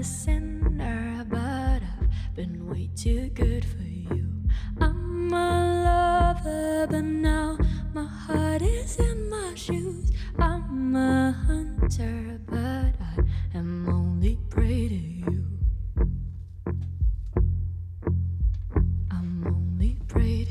a sinner, but I've been way too good for you. I'm a lover, but now my heart is in my shoes. I'm a hunter, but I am only prey to you. I'm only prey to you.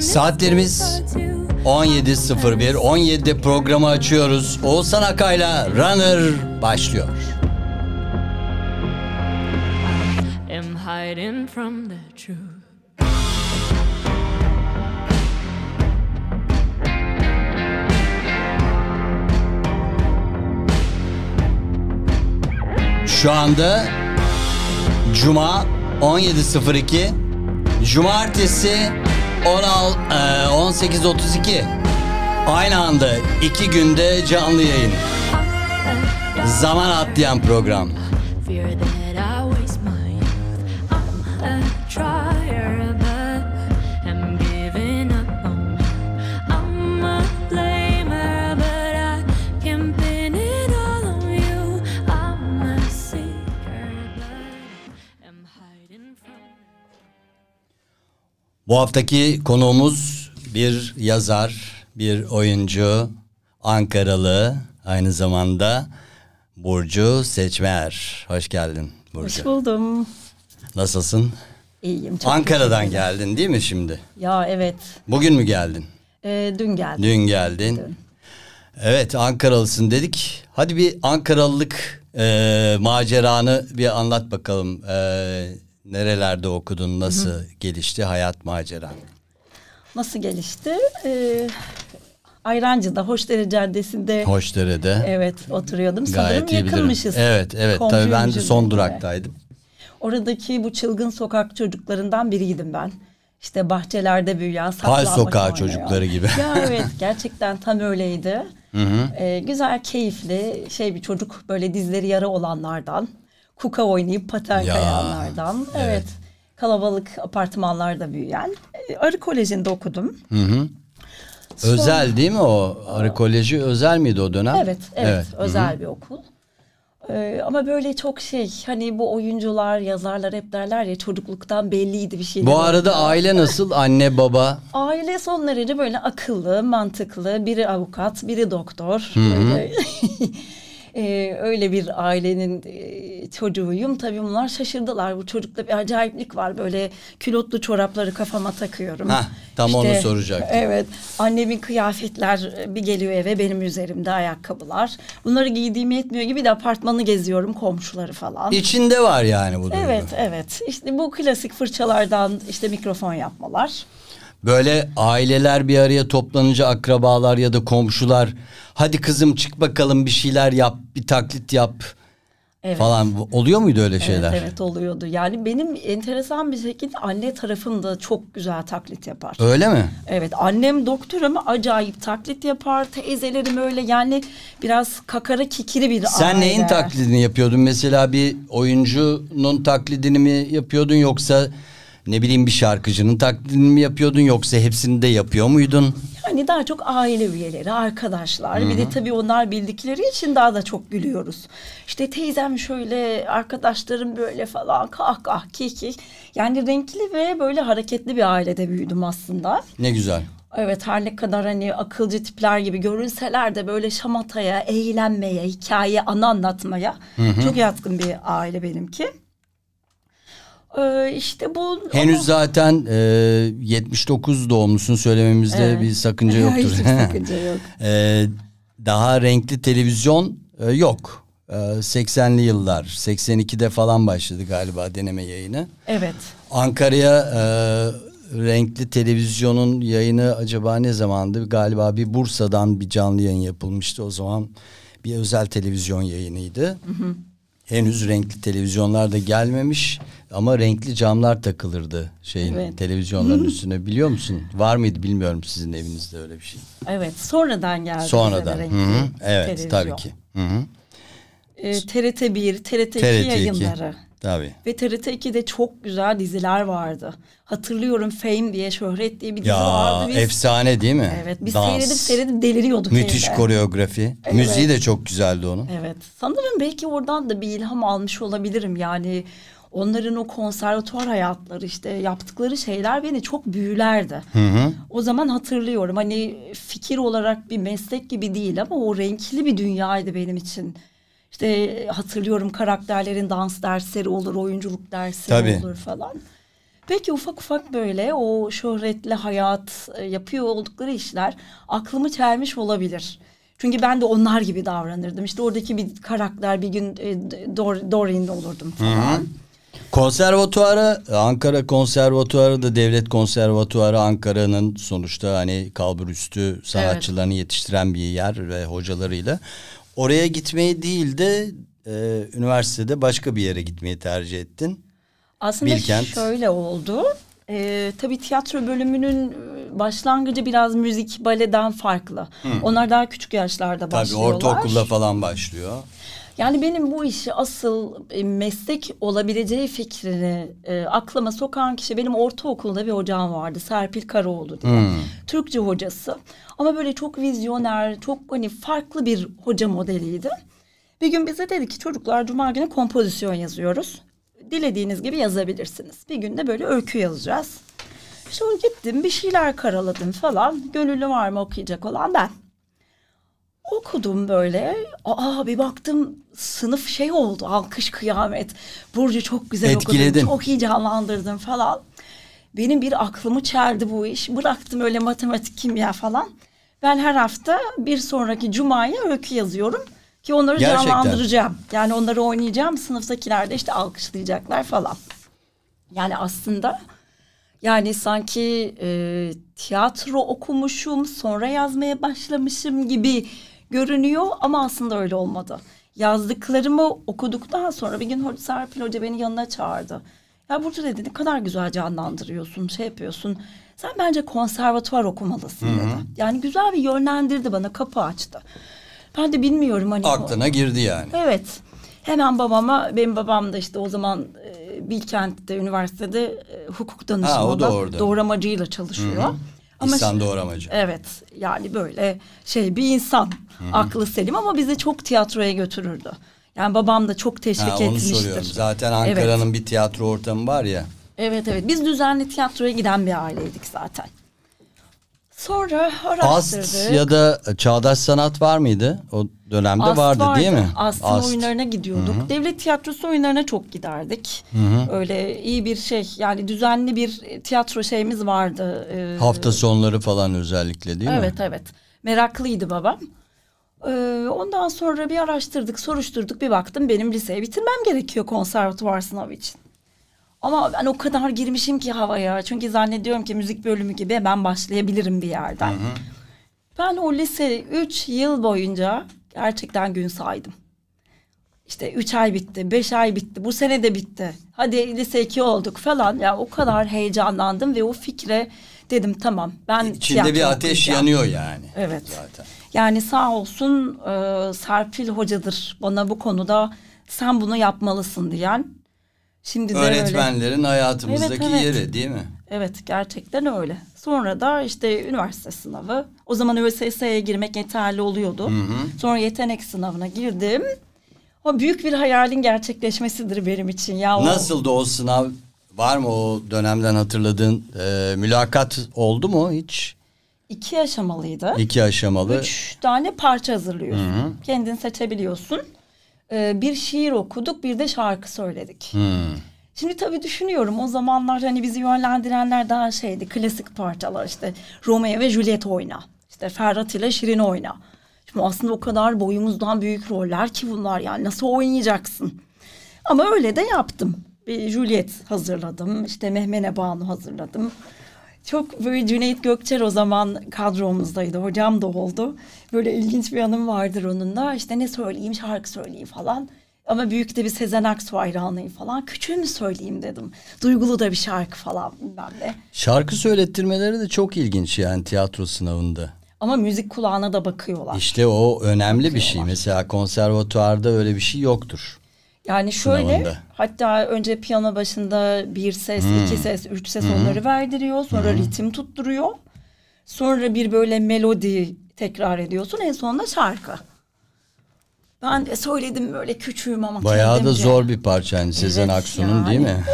Saatlerimiz 17.01. 17'de programı açıyoruz. Oğuzhan Akay'la Runner başlıyor. I'm hiding from the truth. Şu anda Cuma 17.02, Cumartesi 18.32. Aynı anda iki günde canlı yayın. Zaman atlayan program. Bu haftaki konuğumuz bir yazar, bir oyuncu, Ankaralı, aynı zamanda Burcu Seçmeer. Hoş geldin Burcu. Hoş buldum. Nasılsın? İyiyim. Çok Ankara'dan güzel. Geldin değil mi şimdi? Ya evet. Bugün mü geldin? Dün geldim. Dün geldin. Dün. Evet, Ankaralısın dedik. Hadi bir Ankaralılık maceranı bir anlat bakalım. Nerelerde okudun? Nasıl gelişti hayat maceran? Nasıl gelişti? Ayrancı'da, Hoşdere Caddesi'nde. Hoşdere'de. Evet, oturuyordum. Gayet sanırım yakınmışız. Evet, evet. Tabii ben de son duraktaydım. Oradaki bu çılgın sokak çocuklarından biriydim ben. İşte bahçelerde büyüyen, saklanmaç oynayan. Hal sokağı çocukları gibi. Ya evet, gerçekten tam öyleydi. Güzel, keyifli bir çocuk, böyle dizleri yara olanlardan. Kuka oynayıp paten kayanlardan. Evet. Evet. Kalabalık apartmanlarda büyüyen. Arı Koleji'nde okudum. Sonra, özel değil mi o? Arı Koleji özel miydi o dönem? Evet. Evet. Özel bir okul. Ama böyle çok hani bu oyuncular, yazarlar hep derler ya, çocukluktan belliydi bir şey. Bu arada aile nasıl? Anne, baba? Aile son derece böyle akıllı, mantıklı. Biri avukat, biri doktor. Böyle... öyle bir ailenin çocuğuyum. Tabii bunlar şaşırdılar. Bu çocukta bir acayiplik var. Böyle külotlu çorapları kafama takıyorum. Heh, tam işte, onu soracaktım. Evet. Annemin kıyafetler bir geliyor eve, benim üzerimde ayakkabılar. Bunları giydiğim yetmiyor gibi de apartmanı geziyorum, komşuları falan. İçinde var yani bu durum. Evet, evet. İşte bu klasik fırçalardan işte mikrofon yapmalar. Böyle aileler bir araya toplanınca, akrabalar ya da komşular, hadi kızım çık bakalım bir şeyler yap, bir taklit yap falan, oluyor muydu öyle şeyler? Evet, evet oluyordu. Yani benim enteresan bir şekilde anne tarafım da çok güzel taklit yapar. Öyle mi? Evet, annem doktor ama acayip taklit yapar. Teyzelerim öyle, yani biraz kakara kikiri bir Sen aile. Neyin taklidini yapıyordun? Mesela bir oyuncunun taklidini mi yapıyordun, yoksa... Ne bileyim bir şarkıcının taklidini mi yapıyordun, yoksa hepsini de yapıyor muydun? Yani daha çok aile üyeleri, arkadaşlar. Bir de tabii onlar bildikleri için daha da çok gülüyoruz. İşte teyzem şöyle, arkadaşlarım böyle falan, kahkah, kikik. Yani renkli ve böyle hareketli bir ailede büyüdüm aslında. Ne güzel. Evet, her ne kadar hani akılcı tipler gibi görünseler de böyle şamataya, eğlenmeye, hikaye, anı anlatmaya çok yatkın bir aile benimki. İşte bu... Henüz ama... zaten 79 doğumlusun, söylememizde bir sakınca yoktur. Hiçbir sakınca yok. Daha renkli televizyon yok. 80'li yıllar, 82'de falan başladı galiba deneme yayını. Evet. Ankara'ya renkli televizyonun yayını acaba ne zamandı? Galiba bir Bursa'dan bir canlı yayın yapılmıştı o zaman. Bir özel televizyon yayınıydı. henüz renkli televizyonlar da gelmemiş ama renkli camlar takılırdı şeyin, evet, televizyonların üstüne, biliyor musun? Var mıydı bilmiyorum sizin evinizde öyle bir şey. Evet, sonradan geldi. Sonradan. Renkli, hı-hı, evet, televizyon, tabii ki. Hı-hı. TRT 1, TRT 2 yayınları. Tabii. Ve TRT 2'de çok güzel diziler vardı. Hatırlıyorum Fame diye, Şöhret diye bir dizi vardı. Ya efsane değil mi? Evet. Biz seyredip deliriyorduk. Müthiş şeyde, koreografi. Evet. Müziği de çok güzeldi onun. Evet. Sanırım belki oradan da bir ilham almış olabilirim. Yani onların o konservatuvar hayatları, işte yaptıkları şeyler beni çok büyülerdi. Hı hı. O zaman hatırlıyorum. Hani fikir olarak bir meslek gibi değil ama o renkli bir dünyaydı benim için. İşte hatırlıyorum karakterlerin dans dersleri olur, oyunculuk dersleri, tabii, olur falan. Peki ufak ufak böyle o şöhretli hayat, yapıyor oldukları işler aklımı çelmiş olabilir. Çünkü ben de onlar gibi davranırdım. İşte oradaki bir karakter, bir gün Doreen'de olurdum falan. Hı-hı. Konservatuarı, Ankara Konservatuarı da Devlet Konservatuarı, Ankara'nın sonuçta hani kalburüstü sanatçılarını, evet, yetiştiren bir yer ve hocalarıyla. Oraya gitmeyi değil de üniversitede başka bir yere gitmeyi tercih ettin. Aslında Bilkent. Şöyle oldu. Tabii tiyatro bölümünün başlangıcı biraz müzik, baleden farklı. Hı. Onlar daha küçük yaşlarda başlıyorlar. Tabii ortaokulda falan başlıyor. Yani benim bu işi asıl meslek olabileceği fikrini aklıma sokan kişi benim ortaokulda bir hocam vardı. Serpil Karaoğlu diye. Hmm. Türkçe hocası. Ama böyle çok vizyoner, çok hani farklı bir hoca modeliydi. Bir gün bize dedi ki çocuklar cuma günü kompozisyon yazıyoruz. Dilediğiniz gibi yazabilirsiniz. Bir gün de böyle öykü yazacağız. Sonra gittim bir şeyler karaladım falan. Gönüllü var mı okuyacak olan ben. Okudum böyle. Aa, bir baktım sınıf şey oldu. Alkış kıyamet. Burcu çok güzel etkiledi, okudum. Çok heyecanlandırdım falan. Benim bir aklımı çeldi bu iş. Bıraktım öyle matematik, kimya falan. Ben her hafta bir sonraki cumaya öykü yazıyorum. Ki onları gerçekten canlandıracağım. Yani onları oynayacağım. Sınıftakiler de işte alkışlayacaklar falan. Yani aslında... Yani sanki tiyatro okumuşum, sonra yazmaya başlamışım gibi görünüyor ama aslında öyle olmadı. Yazdıklarımı okuduktan sonra bir gün Serpil Hoca beni yanına çağırdı. Ya Burcu dedi, ne kadar güzel canlandırıyorsun, şey yapıyorsun. Sen bence konservatuvar okumalısın, hı-hı, dedi. Yani güzel bir yönlendirdi bana, kapı açtı. Ben de bilmiyorum hani. Aklına girdi yani. Evet. Hemen babama, benim babam da işte o zaman Bilkent'te, üniversitede hukuk danışmanı, doğramacıyla çalışıyor. Hı-hı. Ama İnsan şimdi, doğramacı. Evet, yani böyle şey bir insan, hı-hı, aklı selim ama bizi çok tiyatroya götürürdü. Yani babam da çok teşvik etmiştir. Onu soruyorum. Zaten Ankara'nın, evet, bir tiyatro ortamı var ya. Evet, evet. Biz düzenli tiyatroya giden bir aileydik zaten. Sonra araştırdık. Ast ya da çağdaş sanat var mıydı? O dönemde vardı değil mi? Ast'ın oyunlarına gidiyorduk. Hı-hı. Devlet tiyatrosu oyunlarına çok giderdik. Hı-hı. Öyle iyi bir şey, yani düzenli bir tiyatro şeyimiz vardı. Hafta sonları falan özellikle değil, evet, mi? Evet, evet. Meraklıydı babam. Ondan sonra bir araştırdık, soruşturduk. Bir baktım benim liseyi bitirmem gerekiyor konservatuvar sınavı için. Ama ben o kadar girmişim ki havaya. Çünkü zannediyorum ki müzik bölümü gibi hemen başlayabilirim bir yerden. Hı hı. Ben o lise 3 yıl boyunca gerçekten gün saydım. İşte 3 ay bitti, 5 ay bitti, bu sene de bitti. Hadi lise 2 olduk falan. Ya o kadar heyecanlandım ve o fikre dedim tamam ben İçinde bir ateş okuyacağım, yanıyor yani. Evet. Zaten. Yani sağ olsun Serpil Hoca'dır bana bu konuda sen bunu yapmalısın diyen. Şimdi öğretmenlerin öyle, hayatımızdaki, evet, evet, yeri değil mi? Evet, gerçekten öyle. Sonra da işte üniversite sınavı. O zaman ÖSS'ye girmek yeterli oluyordu. Hı hı. Sonra yetenek sınavına girdim. O büyük bir hayalin gerçekleşmesidir benim için. Ya nasıldı o sınav? Var mı o dönemden hatırladığın mülakat oldu mu hiç? 2 aşamalıydı. 2 aşamalı. 3 tane parça hazırlıyorsun. Hı hı. Kendin seçebiliyorsun. Bir şiir okuduk, bir de şarkı söyledik. Hmm. Şimdi tabii düşünüyorum o zamanlar hani bizi yönlendirenler daha şeydi, klasik parçalar, işte Romeo ve Juliet oyna, işte Ferhat ile Şirin oyna. Şimdi aslında o kadar boyumuzdan büyük roller ki bunlar, yani nasıl oynayacaksın? Ama öyle de yaptım. Bir Juliet hazırladım, işte Mehmene Banu hazırladım. Çok böyle Cüneyt Gökçer o zaman kadromuzdaydı. Hocam da oldu. Böyle ilginç bir anım vardır onunla. İşte ne söyleyeyim, şarkı söyleyeyim falan. Ama büyük de bir Sezen Aksu hayranıyım falan. Küçüğümü söyleyeyim dedim. Duygulu da bir şarkı falan bilmem ne. Şarkı söylettirmeleri de çok ilginç yani tiyatro sınavında. Ama müzik kulağına da bakıyorlar. İşte o önemli bakıyorlar. Bir şey. Mesela konservatuarda öyle bir şey yoktur. Yani şöyle sınavında. Hatta önce piyano başında bir ses, iki ses, üç ses onları verdiriyor. Sonra ritim tutturuyor. Sonra bir böyle melodi tekrar ediyorsun. En sonunda şarkı. Ben de söyledim böyle küçüğüm ama. Bayağı da zor bir parça yani Sezen Aksu'nun yani. Değil mi?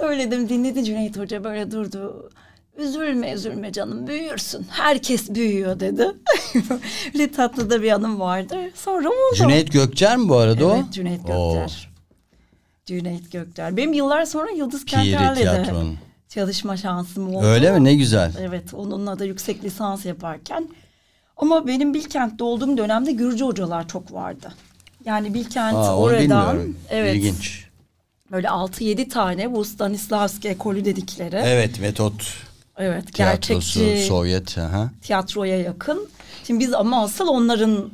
Söyledim, dinledi Cüneyt Hoca, böyle durdu. Üzülme üzülme canım, büyürsün. Herkes büyüyor dedi. Öyle tatlı da bir anım vardır. Sonra oldu. Cüneyt Gökçer mi bu arada o? Evet, Cüneyt Gökçer. Oo. Cüneyt Gökçer. Benim yıllar sonra Yıldız Kenter'le de çalışma şansım oldu. Öyle mi? Ne güzel. Evet, onunla da yüksek lisans yaparken. Ama benim Bilkent'te olduğum dönemde Gürcü hocalar çok vardı. Yani Bilkent oradan. Evet. İlginç. Böyle 6-7 tane bu Stanislavski ekolü dedikleri. Evet, metot. Evet, tiyatrosu, gerçekçi. Sovyet. Aha. Tiyatroya yakın. Şimdi biz ama asıl onların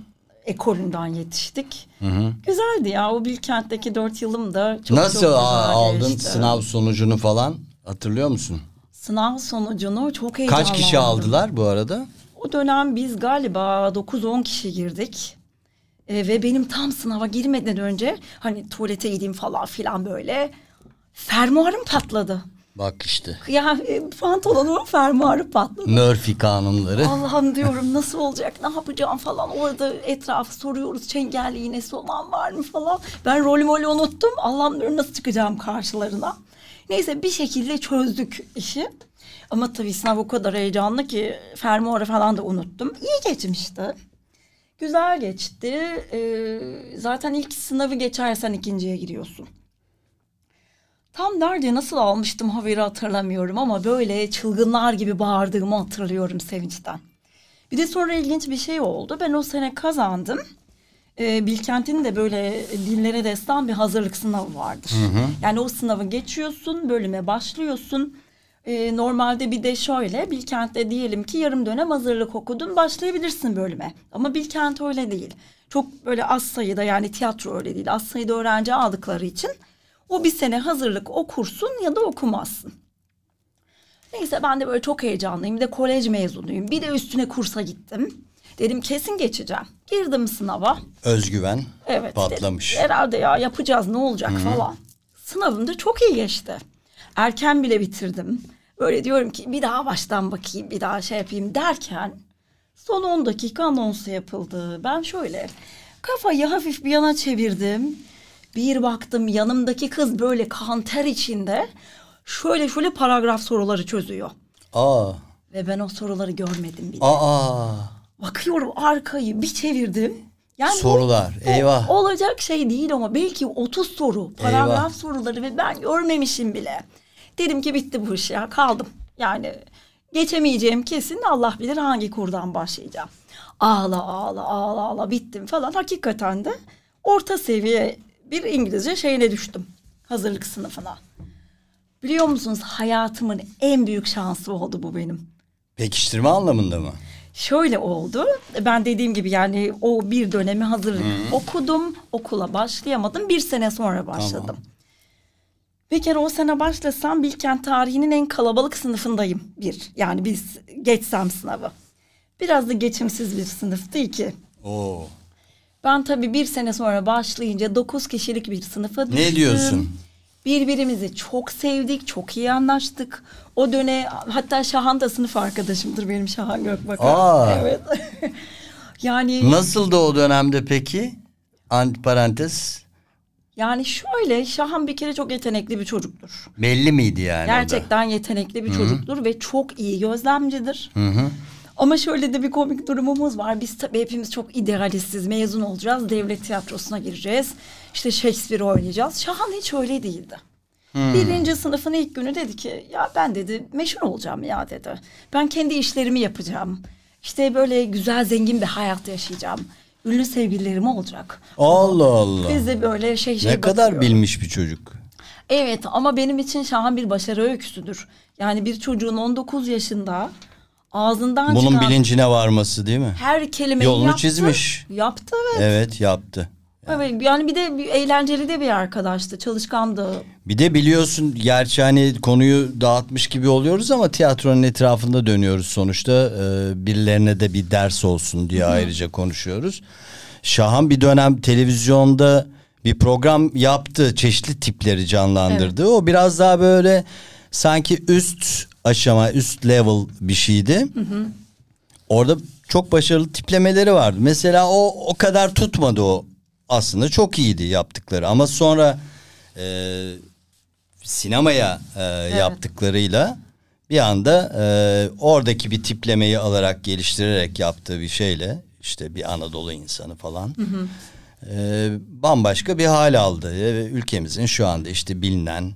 ekolünden yetiştik. Hı-hı. Güzeldi ya, o Bilkent'teki 4 yılım da çok. Nasıl çok aldın işte. Sınav sonucunu falan hatırlıyor musun? Sınav sonucunu çok heyecanlandım. Kaç kişi aldılar bu arada? O dönem biz galiba 9-10 kişi girdik. Ve benim tam sınava girmeden önce hani tuvalete gideyim falan filan böyle fermuarım patladı. Bak işte. Ya pantolonumun fermuarı patladı. Murphy kanunları. Allah'ım diyorum, nasıl olacak, ne yapacağım falan. Orada etrafı soruyoruz, çengelli iğnesi olan var mı falan. Ben rolümü unuttum. Allah'ım diyorum, nasıl çıkacağım karşılarına. Neyse bir şekilde çözdük işi. Ama tabii sınav o kadar heyecanlı ki fermuarı falan da unuttum. İyi geçmişti. Güzel geçti. Zaten ilk sınavı geçersen ikinciye giriyorsun. Tam nerede nasıl almıştım haberi hatırlamıyorum ama böyle çılgınlar gibi bağırdığımı hatırlıyorum sevinçten. Bir de sonra ilginç bir şey oldu. Ben o sene kazandım. Bilkent'in de böyle dinlere destan bir hazırlık sınavı vardır. Hı hı. Yani o sınavı geçiyorsun, bölüme başlıyorsun. Normalde bir de şöyle, Bilkent'te diyelim ki yarım dönem hazırlık okudun, başlayabilirsin bölüme. Ama Bilkent öyle değil. Çok böyle az sayıda, yani tiyatro öyle değil. Az sayıda öğrenci aldıkları için o bir sene hazırlık okursun ya da okumazsın. Neyse ben de böyle çok heyecanlıyım. Bir de kolej mezunuyum. Bir de üstüne kursa gittim. Dedim kesin geçeceğim. Girdim sınava. Özgüven evet, patlamış. Dedim, herhalde ya yapacağız, ne olacak falan. Sınavım da çok iyi geçti. Erken bile bitirdim. Böyle diyorum ki bir daha baştan bakayım, bir daha şey yapayım derken son 10 dakika anonsu yapıldı. Ben şöyle kafayı hafif bir yana çevirdim. Bir baktım yanımdaki kız böyle kan ter içinde şöyle şöyle paragraf soruları çözüyor. Aa. Ve ben o soruları görmedim bile. Aa. Bakıyorum arkayı bir çevirdim. Yani sorular eyvah. Olacak şey değil ama belki 30 soru paragraf eyvah. Soruları ve ben görmemişim bile. Dedim ki bitti bu iş ya, kaldım. Yani geçemeyeceğim kesin, Allah bilir hangi kurdan başlayacağım. Ağla ağla bittim falan. Hakikaten de orta seviye bir İngilizce şeyine düştüm. Hazırlık sınıfına. Biliyor musunuz, hayatımın en büyük şansı oldu bu benim. Pekiştirme anlamında mı? Şöyle oldu. Ben dediğim gibi yani o bir dönemi hazırlık okudum. Okula başlayamadım. Bir sene sonra başladım. Tamam. Bir kere o sene başlasam Bilkent tarihinin en kalabalık sınıfındayım. Bir. Yani biz geçsem sınavı. Biraz da geçimsiz bir sınıftı iki. Oo. Ben tabii bir sene sonra başlayınca 9 kişilik bir sınıfa düştüm. Ne diyorsun? Birbirimizi çok sevdik, çok iyi anlaştık. O dönem hatta Şahan da sınıf arkadaşımdır benim, Şahan Gökbakan. Aa. Evet. Yani nasıldı o dönemde peki? Parantez. Yani şöyle, Şahan bir kere çok yetenekli bir çocuktur. Belli miydi yani? Gerçekten yetenekli bir çocuktur ve çok iyi gözlemcidir. Ama şöyle de bir komik durumumuz var. Biz tabii hepimiz çok idealistiz. Mezun olacağız, devlet tiyatrosuna gireceğiz. İşte Shakespeare oynayacağız. Şahan hiç öyle değildi. Birinci sınıfın ilk günü dedi ki ya ben dedi meşhur olacağım ya dedi. Ben kendi işlerimi yapacağım. İşte böyle güzel zengin bir hayat yaşayacağım. Ünlü sevgililerim olacak. Allah Allah. Biz de böyle şey ne kadar bakıyor. Bilmiş bir çocuk. Evet ama benim için Şahan bir başarı öyküsüdür. Yani bir çocuğun 19 yaşında... Ağzından bunun çıkan, bilincine varması değil mi? Her kelimeyi yolunu yaptı. Yolunu çizmiş. Yaptı evet. Evet yaptı. Evet, yani bir de eğlenceli de bir arkadaştı, çalışkandı. Bir de biliyorsun, gerçi hani konuyu dağıtmış gibi oluyoruz ama tiyatronun etrafında dönüyoruz sonuçta. Birilerine de bir ders olsun diye ayrıca konuşuyoruz. Şahan bir dönem televizyonda bir program yaptı, çeşitli tipleri canlandırdı. Evet. O biraz daha böyle sanki üst aşama, üst level bir şeydi. Hı hı. Orada çok başarılı tiplemeleri vardı. Mesela o kadar tutmadı o. Aslında çok iyiydi yaptıkları ama sonra sinemaya yaptıklarıyla bir anda oradaki bir tiplemeyi alarak, geliştirerek yaptığı bir şeyle, işte bir Anadolu insanı falan, hı hı. Bambaşka bir hal aldı. Ülkemizin şu anda işte bilinen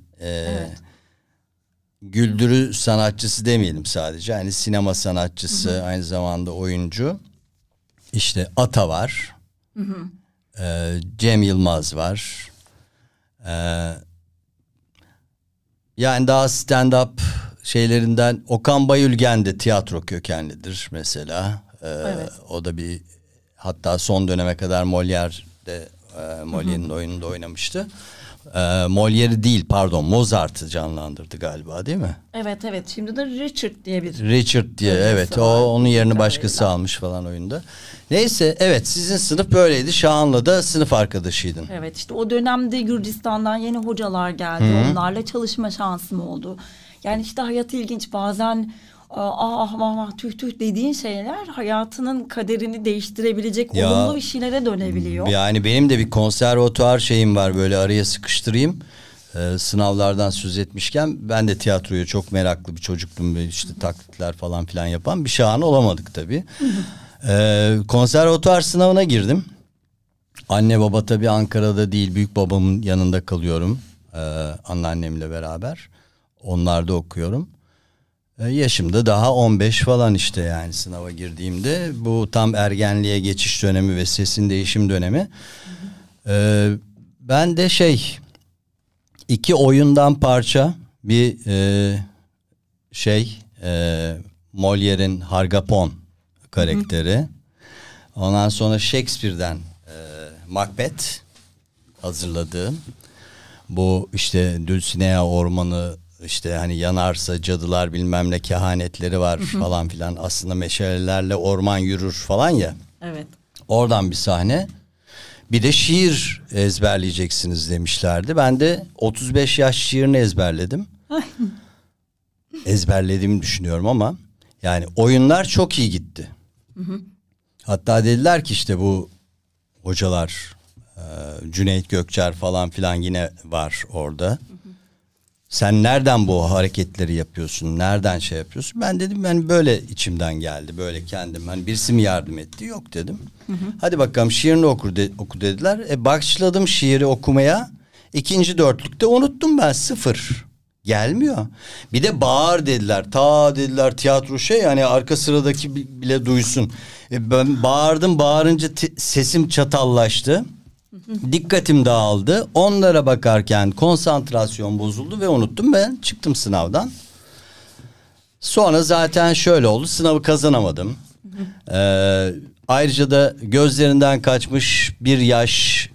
güldürü sanatçısı demeyelim sadece, yani sinema sanatçısı, hı hı. aynı zamanda oyuncu, işte Ata var. Hı hı. Cem Yılmaz var. Yani daha stand-up şeylerinden Okan Bayülgen de tiyatro kökenlidir mesela. Evet. O da bir, hatta son döneme kadar Molière'de Molière'nin oyununda oynamıştı. Molière'i değil, pardon, Mozart'ı canlandırdı galiba, değil mi? Evet evet. Şimdi de Richard diye bir. Richard diye, evet. Onun yerini başkası almış falan oyunda. Neyse, evet, sizin sınıf böyleydi. Şahan'la da sınıf arkadaşıydın. Evet, işte o dönemde Gürcistan'dan yeni hocalar geldi. Hı-hı. Onlarla çalışma şansım oldu. Yani işte hayat ilginç, bazen tüh tüh dediğin şeyler hayatının kaderini değiştirebilecek olumlu bir şeylere dönebiliyor. Yani benim de bir konservatuar şeyim var, böyle araya sıkıştırayım. Sınavlardan söz etmişken, ben de tiyatroya çok meraklı bir çocuktum. İşte taklitler falan filan yapan bir Şahan olamadık tabii. Konservatuar sınavına girdim. Anne baba tabii Ankara'da değil, büyük babamın yanında kalıyorum. Anneannemle beraber. Onlarda okuyorum. Yaşım da daha 15 falan işte, yani sınava girdiğimde. Bu tam ergenliğe geçiş dönemi ve sesin değişim dönemi. Ben de iki oyundan parça, bir Molière'in Hargapon karakteri. Hı. Ondan sonra Shakespeare'den Macbeth hazırladığım. Bu işte Dulcinea Ormanı, İşte hani yanarsa cadılar bilmem ne kehanetleri var, hı hı. falan filan. Aslında meşalelerle orman yürür falan ya. Evet. Oradan bir sahne. Bir de şiir ezberleyeceksiniz demişlerdi. Ben de 35 yaş şiirini ezberledim. Ezberlediğimi düşünüyorum ama yani oyunlar çok iyi gitti. Hı hı. Hatta dediler ki işte bu hocalar, Cüneyt Gökçer falan filan yine var orada. Hı hı. Sen nereden bu hareketleri yapıyorsun? Nereden şey yapıyorsun? Ben dedim, yani böyle içimden geldi. Böyle kendim. Hani birisi mi yardım etti? Yok dedim. Hı hı. Hadi bakalım şiirini oku dediler. Başladım şiiri okumaya. İkinci dörtlükte unuttum ben, sıfır. Gelmiyor. Bir de bağır dediler. Ta dediler tiyatro yani arka sıradaki bile duysun. Ben bağırdım, bağırınca sesim çatallaştı. Dikkatim dağıldı. Onlara bakarken konsantrasyon bozuldu ve unuttum, ben çıktım sınavdan. Sonra zaten şöyle oldu, sınavı kazanamadım. Ayrıca da gözlerinden kaçmış bir yaş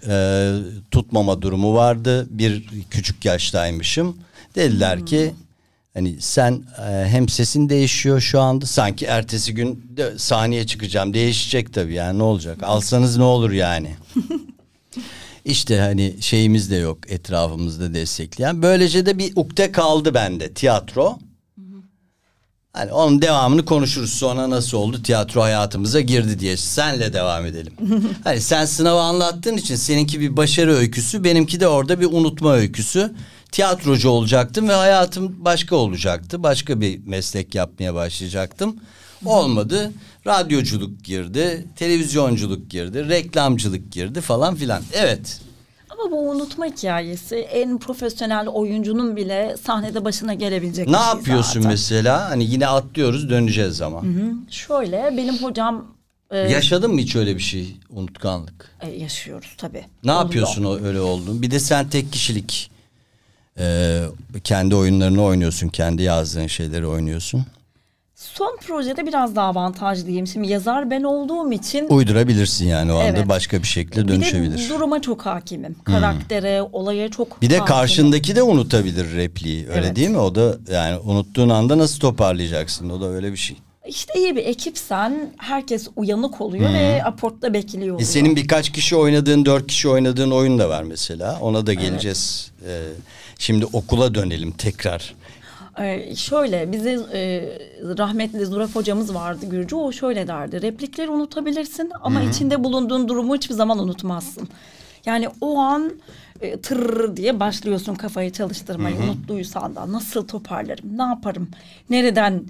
tutmama durumu vardı. Bir küçük yaştaymışım. Dediler ki hani sen hem sesin değişiyor şu anda, sanki ertesi gün de sahneye çıkacağım, değişecek tabii, yani ne olacak, alsanız ne olur yani. İşte hani şeyimiz de yok etrafımızda destekleyen. Böylece de bir ukde kaldı bende, tiyatro. Hı hı. Hani onun devamını konuşuruz sonra, nasıl oldu tiyatro hayatımıza girdi diye. Senle devam edelim. Hani sen sınavı anlattığın için seninki bir başarı öyküsü, benimki de orada bir unutma öyküsü. Tiyatrocu olacaktım ve hayatım başka olacaktı. Başka bir meslek yapmaya başlayacaktım. Olmadı. Radyoculuk girdi, televizyonculuk girdi, reklamcılık girdi falan filan. Evet. Ama bu unutma hikayesi en profesyonel oyuncunun bile sahnede başına gelebilecek. Ne yapıyorsun zaten mesela? Hani yine atlıyoruz, döneceğiz ama. Hı hı. Şöyle, benim hocam... Yaşadın mı hiç öyle bir şey? Unutkanlık. Yaşıyoruz tabii. Ne yapıyorsun öyle olduğunu? Bir de sen tek kişilik kendi oyunlarını oynuyorsun, kendi yazdığın şeyleri oynuyorsun. Son projede biraz daha avantajlıyım. Şimdi yazar ben olduğum için... Uydurabilirsin yani o anda, evet, başka bir şekilde dönüşebilir. Bir de duruma çok hakimim. Karaktere, olaya çok hakimim. Bir de karşındaki de unutabilir repliği. Öyle, evet, değil mi? O da yani unuttuğun anda nasıl toparlayacaksın? O da öyle bir şey. İşte iyi bir ekipsen herkes uyanık oluyor ve aportta bekliyor oluyor. Senin birkaç kişi oynadığın, 4 kişi oynadığın oyun da var mesela. Ona da geleceğiz. Evet. Şimdi okula dönelim tekrar. Şöyle bize rahmetli Zuraf hocamız vardı Gürcü, o şöyle derdi: replikleri unutabilirsin ama içinde bulunduğun durumu hiçbir zaman unutmazsın. Yani o an tır diye başlıyorsun kafayı çalıştırmayı, unuttuysan da nasıl toparlarım, ne yaparım, nereden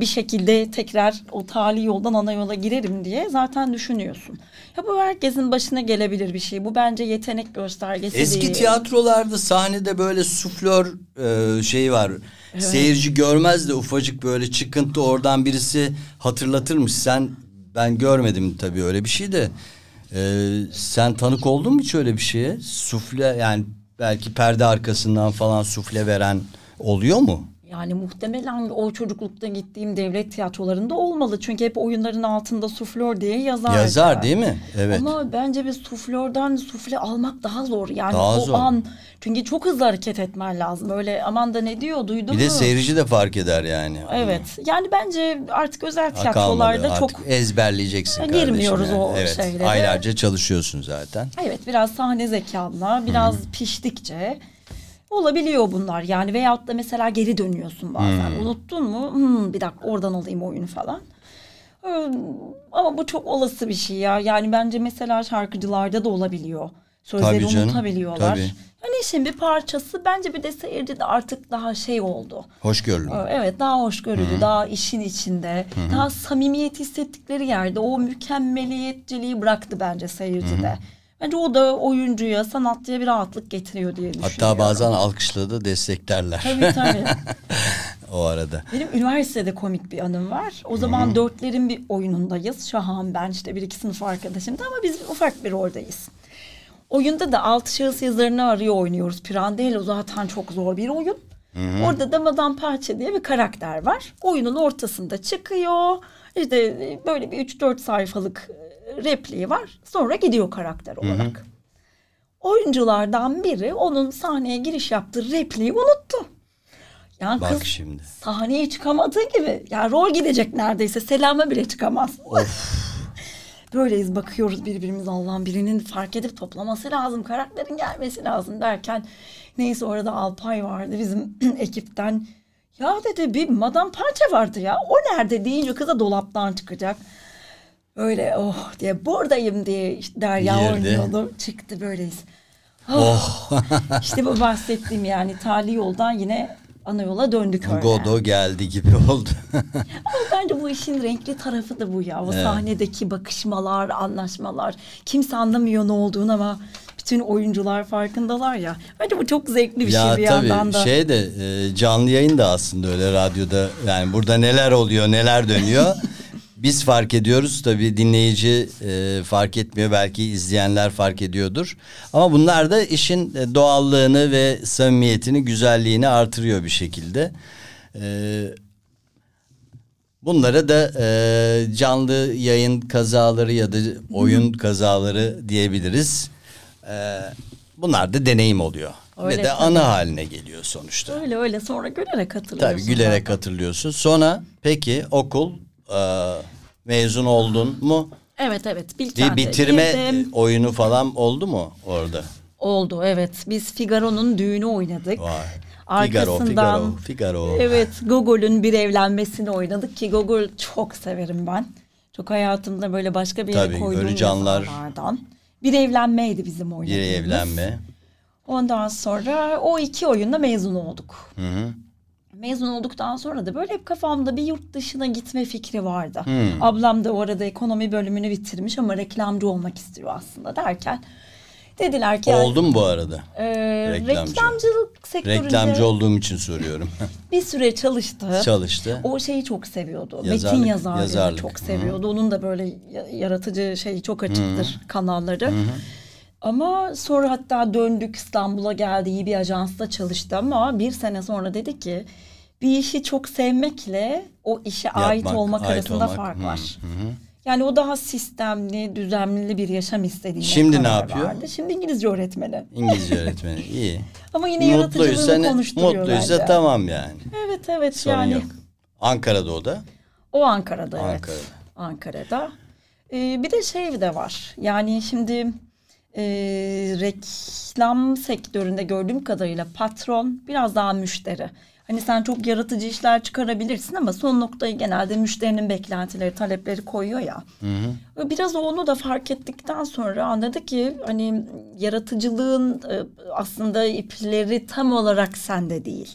bir şekilde tekrar o tali yoldan ana yola girerim diye zaten düşünüyorsun. Ya bu herkesin başına gelebilir bir şey. Bu bence yetenek göstergesi. Eski tiyatrolarda sahnede böyle suflör şey var. Evet. Seyirci görmez de ufacık böyle çıkıntı oradan birisi hatırlatırmış. Ben görmedim tabii öyle bir şey de. Sen tanık oldun mu hiç öyle bir şeye? Sufle, yani belki perde arkasından falan sufle veren oluyor mu? Yani muhtemelen o çocuklukta gittiğim devlet tiyatrolarında olmalı. Çünkü hep oyunların altında suflör diye yazar. Yazar değil mi? Evet. Ama bence bir suflörden sufle almak daha zor. Yani daha o zor. An çünkü çok hızlı hareket etmen lazım. Öyle aman da ne diyor duydun mu? Bir de seyirci de fark eder yani. Evet. Yani bence artık özel tiyatrolarda kalmadı. Çok... Artık ezberleyeceksin kardeşim. Girmiyoruz yani o şeylere. Aylarca çalışıyorsun zaten. Evet, biraz sahne zekanla, biraz piştikçe... Olabiliyor bunlar yani, veyahut da mesela geri dönüyorsun bazen. Unuttun mu? Bir dakika oradan alayım oyunu falan. Ama bu çok olası bir şey ya. Yani bence mesela şarkıcılarda da olabiliyor. Sözleri unutabiliyorlar. Tabii. Yani işin bir parçası. Bence bir de seyirci de artık daha şey oldu. Hoşgörülü. Evet, daha hoşgörülü, daha işin içinde. Daha samimiyet hissettikleri yerde o mükemmeliyetçiliği bıraktı bence seyircide. Bence o da oyuncuya, sanatçıya bir rahatlık getiriyor diye düşünüyorum. Hatta bazen alkışla da desteklerler. Tabii tabii. O arada. Benim üniversitede komik bir anım var. O zaman dörtlerin bir oyunundayız. Şahan, ben, işte bir iki sınıf arkadaşım da, ama biz ufak bir oradayız. Oyunda da Altı Şahıs Yazarını Arıyor oynuyoruz. Pirandello zaten çok zor bir oyun. Orada da Madame Parça diye bir karakter var. Oyunun ortasında çıkıyor. İşte böyle bir 3-4 sayfalık repliği var. Sonra gidiyor karakter olarak. Oyunculardan biri onun sahneye giriş yaptığı repliği unuttu. Yani bak kız şimdi sahneye çıkamadığı gibi. Yani rol gidecek neredeyse. Selama bile çıkamaz. Böyleyiz, bakıyoruz birbirimize, Allah'ım birinin fark edip toplaması lazım. Karakterin gelmesi lazım derken. Neyse orada Alpay vardı bizim ekipten. Ya dedi bir Madame Parça vardı ya. O nerede deyince kıza dolaptan çıkacak. Öyle oh diye buradayım diye işte Derya oynuyordum. Çıktı böyleyiz. İşte bu bahsettiğim yani tali yoldan yine ana yola döndük öyle. Godo geldi gibi oldu. Ama bence bu işin renkli tarafı da bu ya. O sahnedeki bakışmalar, anlaşmalar. Kimse anlamıyor ne olduğunu ama bütün oyuncular farkındalar ya. Bence bu çok zevkli bir şey bir yandan da. Ya tabii şey de canlı yayın da aslında öyle radyoda. Yani burada neler oluyor, neler dönüyor. Biz fark ediyoruz tabii, dinleyici fark etmiyor, belki izleyenler fark ediyordur. Ama bunlar da işin doğallığını ve samimiyetini, güzelliğini artırıyor bir şekilde. Bunlara da canlı yayın kazaları ya da oyun kazaları diyebiliriz. Bunlar da deneyim oluyor. Öyle ve de tabii. Ana haline geliyor sonuçta. Öyle sonra gülerek hatırlıyorsun. Tabii gülerek hatırlıyorsun. Sonra peki okul... mezun oldun mu? Evet. Bilkent'e bitirme oyunu falan oldu mu orada? Oldu, evet. Biz Figaro'nun Düğünü oynadık. Vay. Arkasından Figaro. Evet, Gogol'ün bir evlenmesini oynadık ki Gogol çok severim ben. Çok hayatımda böyle başka bir yere koyduğum insanlardan. Bir evlenmeydi bizim oyunumuz. Bir evlenme. Ondan sonra o 2 oyunda mezun olduk. Mezun olduktan sonra da böyle hep kafamda bir yurt dışına gitme fikri vardı. Ablam da orada ekonomi bölümünü bitirmiş ama reklamcı olmak istiyor aslında derken. Dediler ki... Oldum yani, bu arada. Reklamcılık sektöründe... Reklamcı olduğum için soruyorum. Bir süre çalıştı. O şeyi çok seviyordu. Metin yazarlığı çok seviyordu. Onun da böyle yaratıcı şeyi çok açıktır kanalları. Ama sonra hatta döndük, İstanbul'a geldi, iyi bir ajansta çalıştı ama 1 sene sonra dedi ki bir işi çok sevmekle o işe ait olmak arasında fark var. Hı. Yani o daha sistemli, düzenli bir yaşam istediği. Şimdi ne yapıyor? Vardı. Şimdi İngilizce öğretmeni. İngilizce öğretmeni, iyi. Ama yine yaratıcılığını konuşturuyor bence. Mutluysa tamam yani. Evet sorun yani. Yok. Ankara'da o da. O Ankara'da evet. Ankara'da. Bir de şey de var. Yani şimdi reklam sektöründe gördüğüm kadarıyla patron biraz daha müşteri. Hani sen çok yaratıcı işler çıkarabilirsin ama son noktayı genelde müşterinin beklentileri, talepleri koyuyor ya. Hı-hı. Biraz onu da fark ettikten sonra anladı ki hani yaratıcılığın aslında ipleri tam olarak sende değil.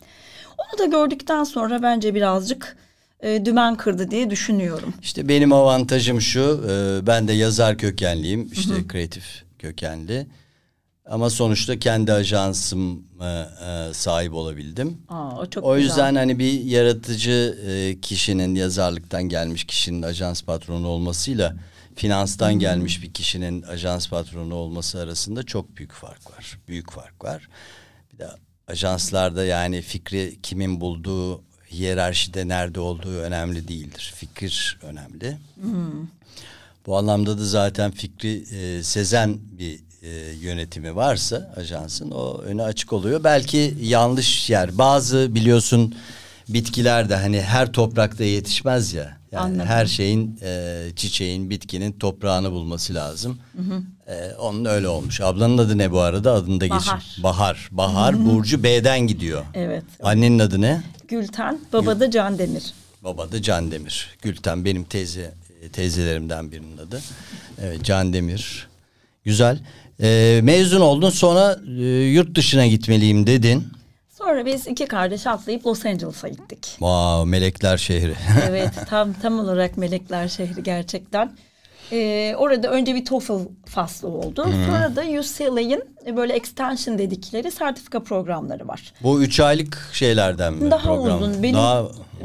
Onu da gördükten sonra bence birazcık dümen kırdı diye düşünüyorum. İşte benim avantajım şu, ben de yazar kökenliyim, işte Hı-hı. kreatif kökenli. Ama sonuçta kendi ajansım sahip olabildim. O yüzden güzel. Hani bir yaratıcı kişinin, yazarlıktan gelmiş kişinin ajans patronu olmasıyla finanstan Hı-hı. gelmiş bir kişinin ajans patronu olması arasında çok büyük fark var. Büyük fark var. Bir de ajanslarda yani fikri kimin bulduğu, hiyerarşide nerede olduğu önemli değildir. Fikir önemli. Hı-hı. Bu anlamda da zaten fikri sezen bir yönetimi varsa ajansın, o öne açık oluyor. Belki yanlış yer. Bazı biliyorsun bitkiler de hani her toprakta yetişmez ya. Yani anladım. Her şeyin çiçeğin, bitkinin toprağını bulması lazım. Hı-hı. Onun öyle olmuş. Ablanın adı ne bu arada? Adını da geçin. Bahar. Bahar. Burcu B'den gidiyor. Evet. Annenin adı ne? Gülten. Baba da Can Demir. Baba da Can Demir. Gülten benim teyzelerimden birinin adı. Evet, Can Demir. Güzel. Mezun oldun, sonra yurt dışına gitmeliyim dedin. Sonra biz iki kardeş atlayıp Los Angeles'a gittik. Vav, melekler şehri. Evet, tam olarak melekler şehri gerçekten. Orada önce bir TOEFL faslı oldu. Hı-hı. Sonra da UCLA'nın böyle extension dedikleri sertifika programları var. Bu 3 aylık şeylerden mi? Daha program? Uzun.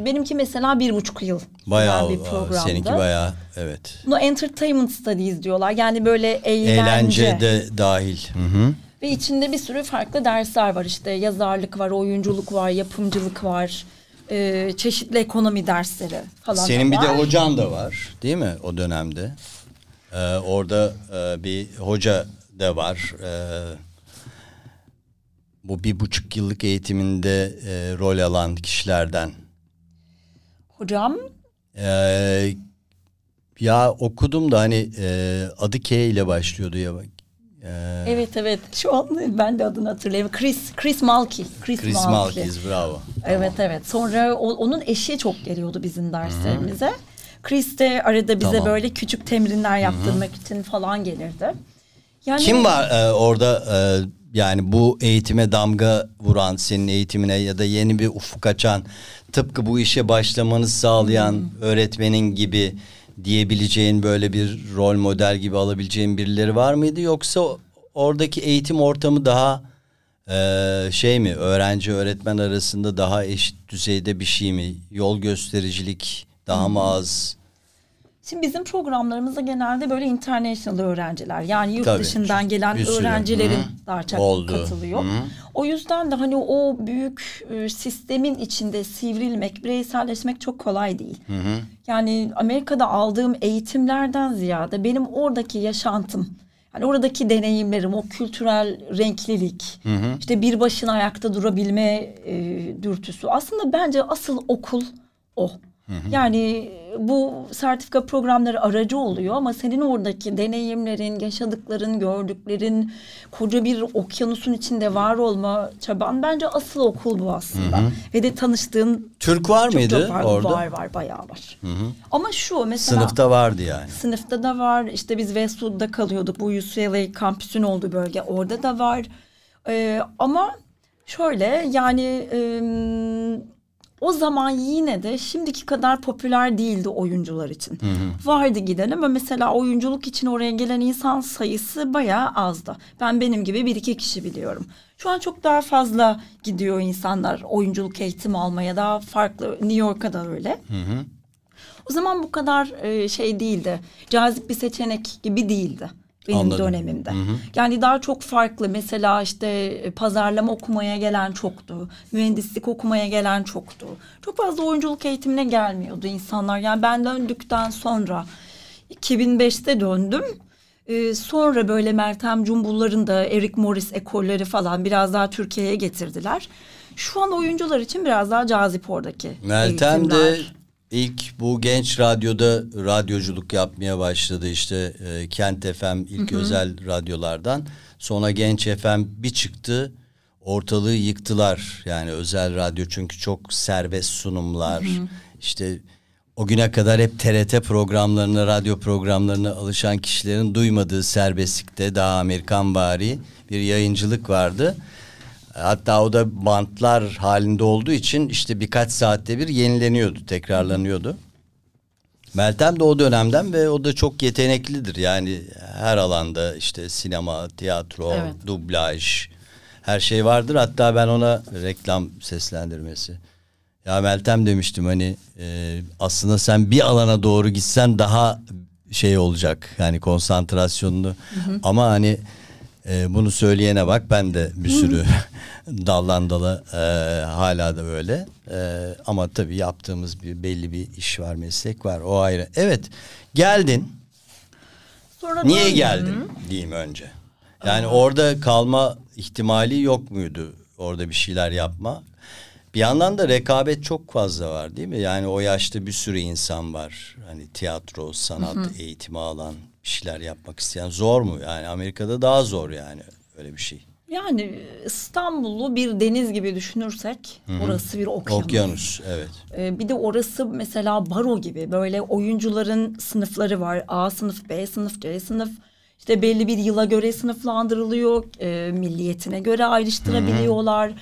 Benimki mesela 1,5 yıl. Bayağı bir programda. Seninki bayağı, evet. Bunu entertainment studies diyorlar. Yani böyle eğlence de dahil. Hı-hı. Ve içinde bir sürü farklı dersler var. İşte yazarlık var, oyunculuk var, yapımcılık var. Çeşitli ekonomi dersleri falan. Senin bir de hocan da var değil mi o dönemde? Orada bir hoca da var. Bu 1,5 yıllık eğitiminde rol alan kişilerden. Hocam? Ya okudum da hani adı K ile başlıyordu ya bak. Evet şu an ben de adını hatırlayayım. Chris Malky. Chris Malky, bravo. Evet tamam. Evet. Sonra onun eşi çok geliyordu bizim derslerimize. Hı-hı. Chris de arada bize tamam. böyle küçük temrinler yaptırmak Hı-hı. için falan gelirdi. Yani kim var orada yani bu eğitime damga vuran, senin eğitimine ya da yeni bir ufuk açan, tıpkı bu işe başlamanı sağlayan Hı-hı. öğretmenin gibi diyebileceğin, böyle bir rol model gibi alabileceğin birileri var mıydı? Yoksa oradaki eğitim ortamı daha şey mi? Öğrenci öğretmen arasında daha eşit düzeyde bir şey mi? Yol göstericilik daha mı az? Şimdi bizim programlarımızda genelde böyle international öğrenciler, yani yurt Tabii, dışından gelen öğrencilerin Hı-hı. daha çok katılıyor. Hı-hı. O yüzden de hani o büyük sistemin içinde sivrilmek, bireyselleşmek çok kolay değil. Hı-hı. Yani Amerika'da aldığım eğitimlerden ziyade benim oradaki yaşantım, yani oradaki deneyimlerim, o kültürel renklilik, Hı-hı. işte bir başına ayakta durabilme dürtüsü. Aslında bence asıl okul o. Hı-hı. Yani bu sertifika programları aracı oluyor ama senin oradaki deneyimlerin, yaşadıkların, gördüklerin, koca bir okyanusun içinde var olma çaban, bence asıl okul bu aslında. Hı-hı. Ve de tanıştığın... Türk var mıydı orada? Var bayağı var. Hı-hı. Ama şu mesela... Sınıfta vardı yani. Sınıfta da var. İşte biz Westwood'da kalıyorduk. Bu UCLA kampüsün olduğu bölge. Orada da var. Ama şöyle yani... O zaman yine de şimdiki kadar popüler değildi oyuncular için. Hı-hı. Vardı giden ama mesela oyunculuk için oraya gelen insan sayısı bayağı azdı. Benim gibi 1-2 kişi biliyorum. Şu an çok daha fazla gidiyor insanlar oyunculuk eğitimi almaya, daha farklı. New York'a da öyle. Hı-hı. O zaman bu kadar şey değildi. Cazip bir seçenek gibi değildi. benim dönemimde. Hı hı. Yani daha çok farklı. Mesela işte pazarlama okumaya gelen çoktu. Mühendislik okumaya gelen çoktu. Çok fazla oyunculuk eğitimine gelmiyordu insanlar. Yani ben döndükten sonra 2005'te döndüm. Sonra böyle Meltem Cumbullar'ın da Eric Morris ekolleri falan biraz daha Türkiye'ye getirdiler. Şu an oyuncular için biraz daha cazip oradaki Meltem eğitimler. De ilk bu Genç Radyo'da radyoculuk yapmaya başladı işte Kent FM ilk özel radyolardan. Sonra Genç FM bir çıktı, ortalığı yıktılar yani özel radyo çünkü çok serbest sunumlar işte... O güne kadar hep TRT programlarına, radyo programlarına alışan kişilerin duymadığı serbestlikte daha Amerikanvari bir yayıncılık vardı. Hatta o da bantlar halinde olduğu için işte birkaç saatte bir yenileniyordu, tekrarlanıyordu. Meltem de o dönemden ve o da çok yeteneklidir. Yani her alanda işte sinema, tiyatro, dublaj her şey vardır. Hatta ben ona reklam seslendirmesi... Ya Meltem demiştim hani aslında sen bir alana doğru gitsen daha şey olacak yani konsantrasyonlu ama hani bunu söyleyene bak ben de bir sürü daldan dala hala da böyle ama tabii yaptığımız bir belli bir iş var meslek var o ayrı. Evet geldin sonra niye geldin diyeyim önce yani orada kalma ihtimali yok muydu orada bir şeyler yapma? Bir yandan da rekabet çok fazla var değil mi? Yani o yaşta bir sürü insan var. Hani tiyatro, sanat, eğitimi alan, bir şeyler yapmak isteyen. Zor mu? Yani Amerika'da daha zor yani öyle bir şey. Yani İstanbul'u bir deniz gibi düşünürsek orası bir okyanus. Okyanus, evet. Bir de orası mesela baro gibi böyle oyuncuların sınıfları var. A sınıf, B sınıf, C sınıf. İşte belli bir yıla göre sınıflandırılıyor, milliyetine göre ayrıştırabiliyorlar.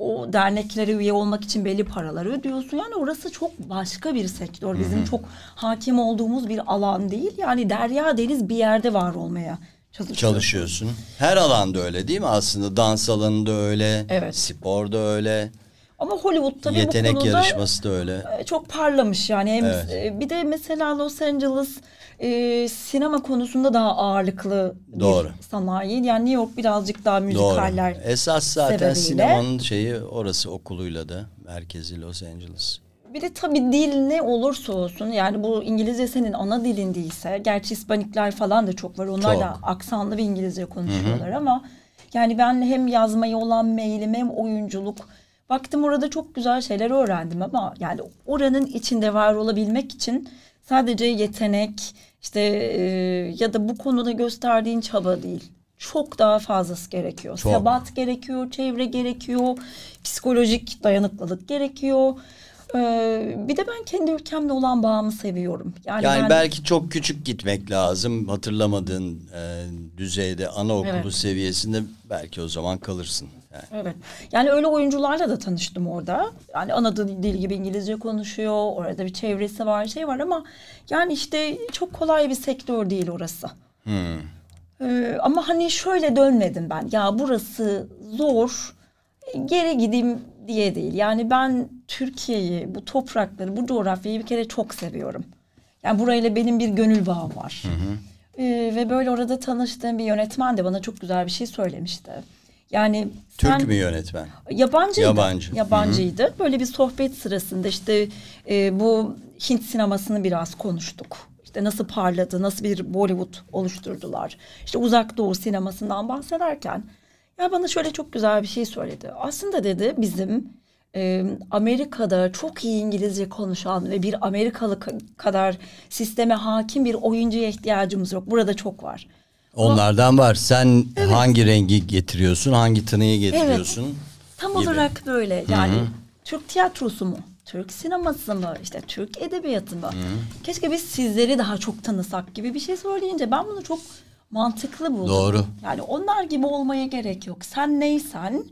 O derneklere üye olmak için belli paralar ödüyorsun. Yani orası çok başka bir sektör. Bizim çok hakim olduğumuz bir alan değil. Yani derya deniz bir yerde var olmaya çalışıyorsun. Her alanda öyle değil mi? Aslında dans alanında öyle, sporda öyle. Ama Hollywood'da yetenek bu yarışması da öyle. Çok parlamış yani. Hem bir de mesela Los Angeles sinema konusunda daha ağırlıklı bir sanayi. Yani New York birazcık daha müzikaller esas zaten sebebiyle. Sinemanın şeyi orası okuluyla da merkezi Los Angeles. Bir de tabii dil ne olursa olsun yani bu İngilizce senin ana dilin değilse. Gerçi İspanikler falan da çok var. Onlar da aksanlı bir İngilizce konuşuyorlar ama yani ben hem yazmayı olan meylim hem oyunculuk... Baktım orada çok güzel şeyler öğrendim ama yani oranın içinde var olabilmek için sadece yetenek işte ya da bu konuda gösterdiğin çaba değil. Çok daha fazlası gerekiyor. Çok. Sebat gerekiyor, çevre gerekiyor, psikolojik dayanıklılık gerekiyor. Bir de ben kendi ülkemle olan bağımı seviyorum. Yani belki çok küçük gitmek lazım. Hatırlamadığın düzeyde anaokulu seviyesinde belki o zaman kalırsın. Yani. Evet. Yani öyle oyuncularla da tanıştım orada. Yani ana dil gibi İngilizce konuşuyor. Orada bir çevresi var, şey var ama yani işte çok kolay bir sektör değil orası. Ama hani şöyle dönmedim ben. Ya burası zor. Geri gideyim diye değil. Yani ben Türkiye'yi, bu toprakları, bu coğrafyayı bir kere çok seviyorum. Yani burayla benim bir gönül bağım var. Ve böyle orada tanıştığım bir yönetmen de bana çok güzel bir şey söylemişti. Yani Türk mü yönetmen? Yabancıydı. Yabancıydı. Böyle bir sohbet sırasında işte bu Hint sinemasını biraz konuştuk. İşte nasıl parladı, nasıl bir Bollywood oluşturdular. İşte Uzak Doğu sinemasından bahsederken ya bana şöyle çok güzel bir şey söyledi. Aslında dedi bizim Amerika'da çok iyi İngilizce konuşan ve bir Amerikalı kadar sisteme hakim bir oyuncuya ihtiyacımız yok. Burada çok var. Onlardan var. Sen hangi rengi getiriyorsun, hangi tınıyı getiriyorsun? Evet. Tam olarak böyle. Yani Türk tiyatrosu mu? Türk sineması mı? İşte Türk edebiyatı mı? Keşke biz sizleri daha çok tanısak gibi bir şey söyleyince ben bunu çok mantıklı buldum. Doğru. Yani onlar gibi olmaya gerek yok. Sen neysen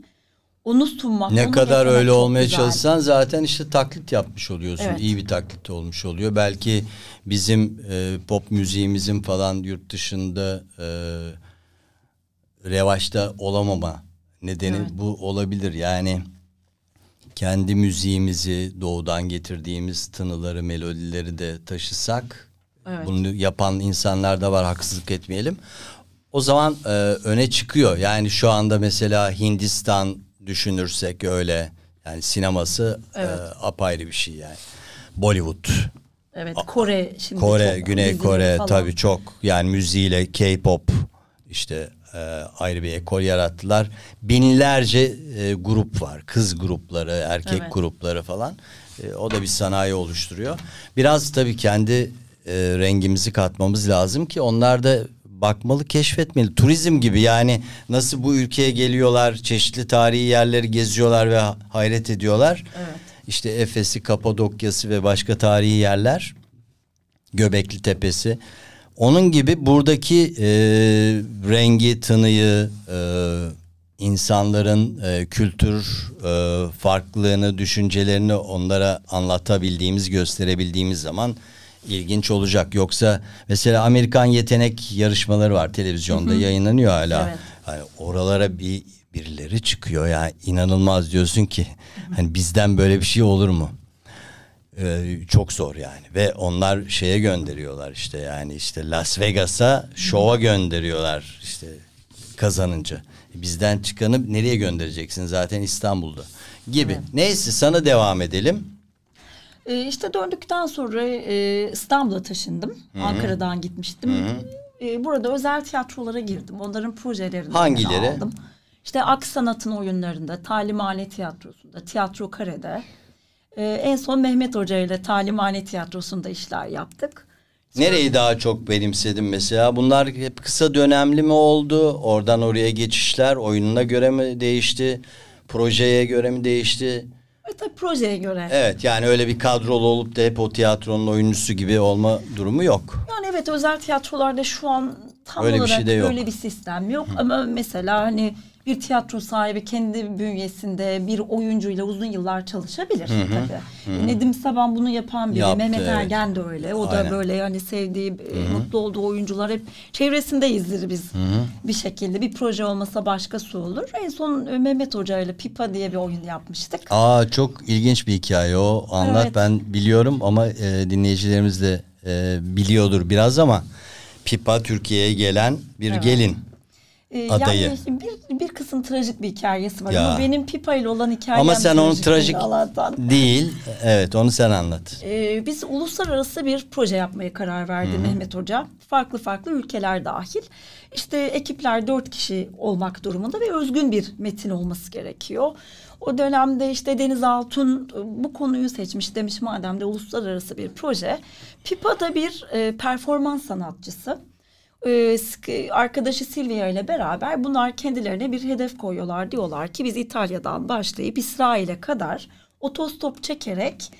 onu sunmak. Ne kadar öyle olmaya çalışsan zaten işte taklit yapmış oluyorsun. Evet. İyi bir taklit olmuş oluyor. Belki bizim pop müziğimizin falan yurt dışında revaçta olamama nedeni bu olabilir. Yani kendi müziğimizi doğudan getirdiğimiz tınıları, melodileri de taşısak Evet. Bunu yapan insanlar da var, haksızlık etmeyelim. O zaman öne çıkıyor. Yani şu anda mesela Hindistan düşünürsek öyle. Yani sineması apayrı bir şey yani. Bollywood. Evet, Kore şimdi. Kore, Güney Kore falan. Tabii çok. Yani müziğiyle K-pop işte ayrı bir ekol yarattılar. Binlerce grup var. Kız grupları, erkek grupları falan. O da bir sanayi oluşturuyor. Biraz tabii kendi rengimizi katmamız lazım ki onlar da bakmalı, keşfetmeli. Turizm gibi yani, nasıl bu ülkeye geliyorlar, çeşitli tarihi yerleri geziyorlar ve hayret ediyorlar. Evet. İşte Efes'i, Kapadokya'sı ve başka tarihi yerler. Göbekli Tepe'si. Onun gibi buradaki rengi, tınıyı, insanların kültür farklılığını, düşüncelerini onlara anlatabildiğimiz, gösterebildiğimiz zaman ilginç olacak. Yoksa mesela Amerikan yetenek yarışmaları var, televizyonda yayınlanıyor hala. Evet. Yani oralara birileri çıkıyor yani, inanılmaz diyorsun ki hani bizden böyle bir şey olur mu? Çok zor yani. Ve onlar şeye gönderiyorlar işte, yani işte Las Vegas'a şova gönderiyorlar işte kazanınca. Bizden çıkanı nereye göndereceksin zaten, İstanbul'da gibi. Evet. Neyse, sana devam edelim. İşte döndükten sonra İstanbul'a taşındım. Hı-hı. Ankara'dan gitmiştim. Burada özel tiyatrolara girdim. Onların projelerini aldım. İşte Ak Sanat'ın oyunlarında, Talimhane Tiyatrosu'nda, Tiyatro Kare'de. En son Mehmet Hoca ile Talimhane Tiyatrosu'nda işler yaptık. Nereyi daha çok benimsedin mesela? Bunlar hep kısa dönemli mi oldu? Oradan oraya geçişler oyununa göre mi değişti? Projeye göre mi değişti? Tabii projeye göre. Evet, yani öyle bir kadrolu olup da hep o tiyatronun oyuncusu gibi olma durumu yok. Yani evet, özel tiyatrolarda şu an tam öyle olarak öyle bir sistem yok. Ama mesela hani bir tiyatro sahibi kendi bünyesinde bir oyuncuyla uzun yıllar çalışabilir tabii. Nedim Saban bunu yapan biri. Mehmet Ergen de öyle. O da böyle yani sevdiği, mutlu olduğu oyuncular hep çevresindeyizdir biz. Bir şekilde bir proje olmasa başkası olur. En son Mehmet Hoca ile Pippa diye bir oyun yapmıştık. Aa, çok ilginç bir hikaye o. Anlat. Evet. Ben biliyorum ama dinleyicilerimiz de biliyordur biraz, ama Pippa Türkiye'ye gelen bir gelin. Adayı. Yani işte bir kısım trajik bir hikayesi var. Ama benim Pippa ile olan hikayem. Ama sen onun trajik değil. Evet, onu sen anlat. Biz uluslararası bir proje yapmaya karar verdi Mehmet Hoca. Farklı ülkeler dahil. İşte ekipler 4 kişi olmak durumunda ve özgün bir metin olması gerekiyor. O dönemde işte Deniz Altun bu konuyu seçmiş, demiş madem de uluslararası bir proje. Pippa da bir performans sanatçısı. Arkadaşı Silvia ile beraber bunlar kendilerine bir hedef koyuyorlar. Diyorlar ki biz İtalya'dan başlayıp İsrail'e kadar otostop çekerek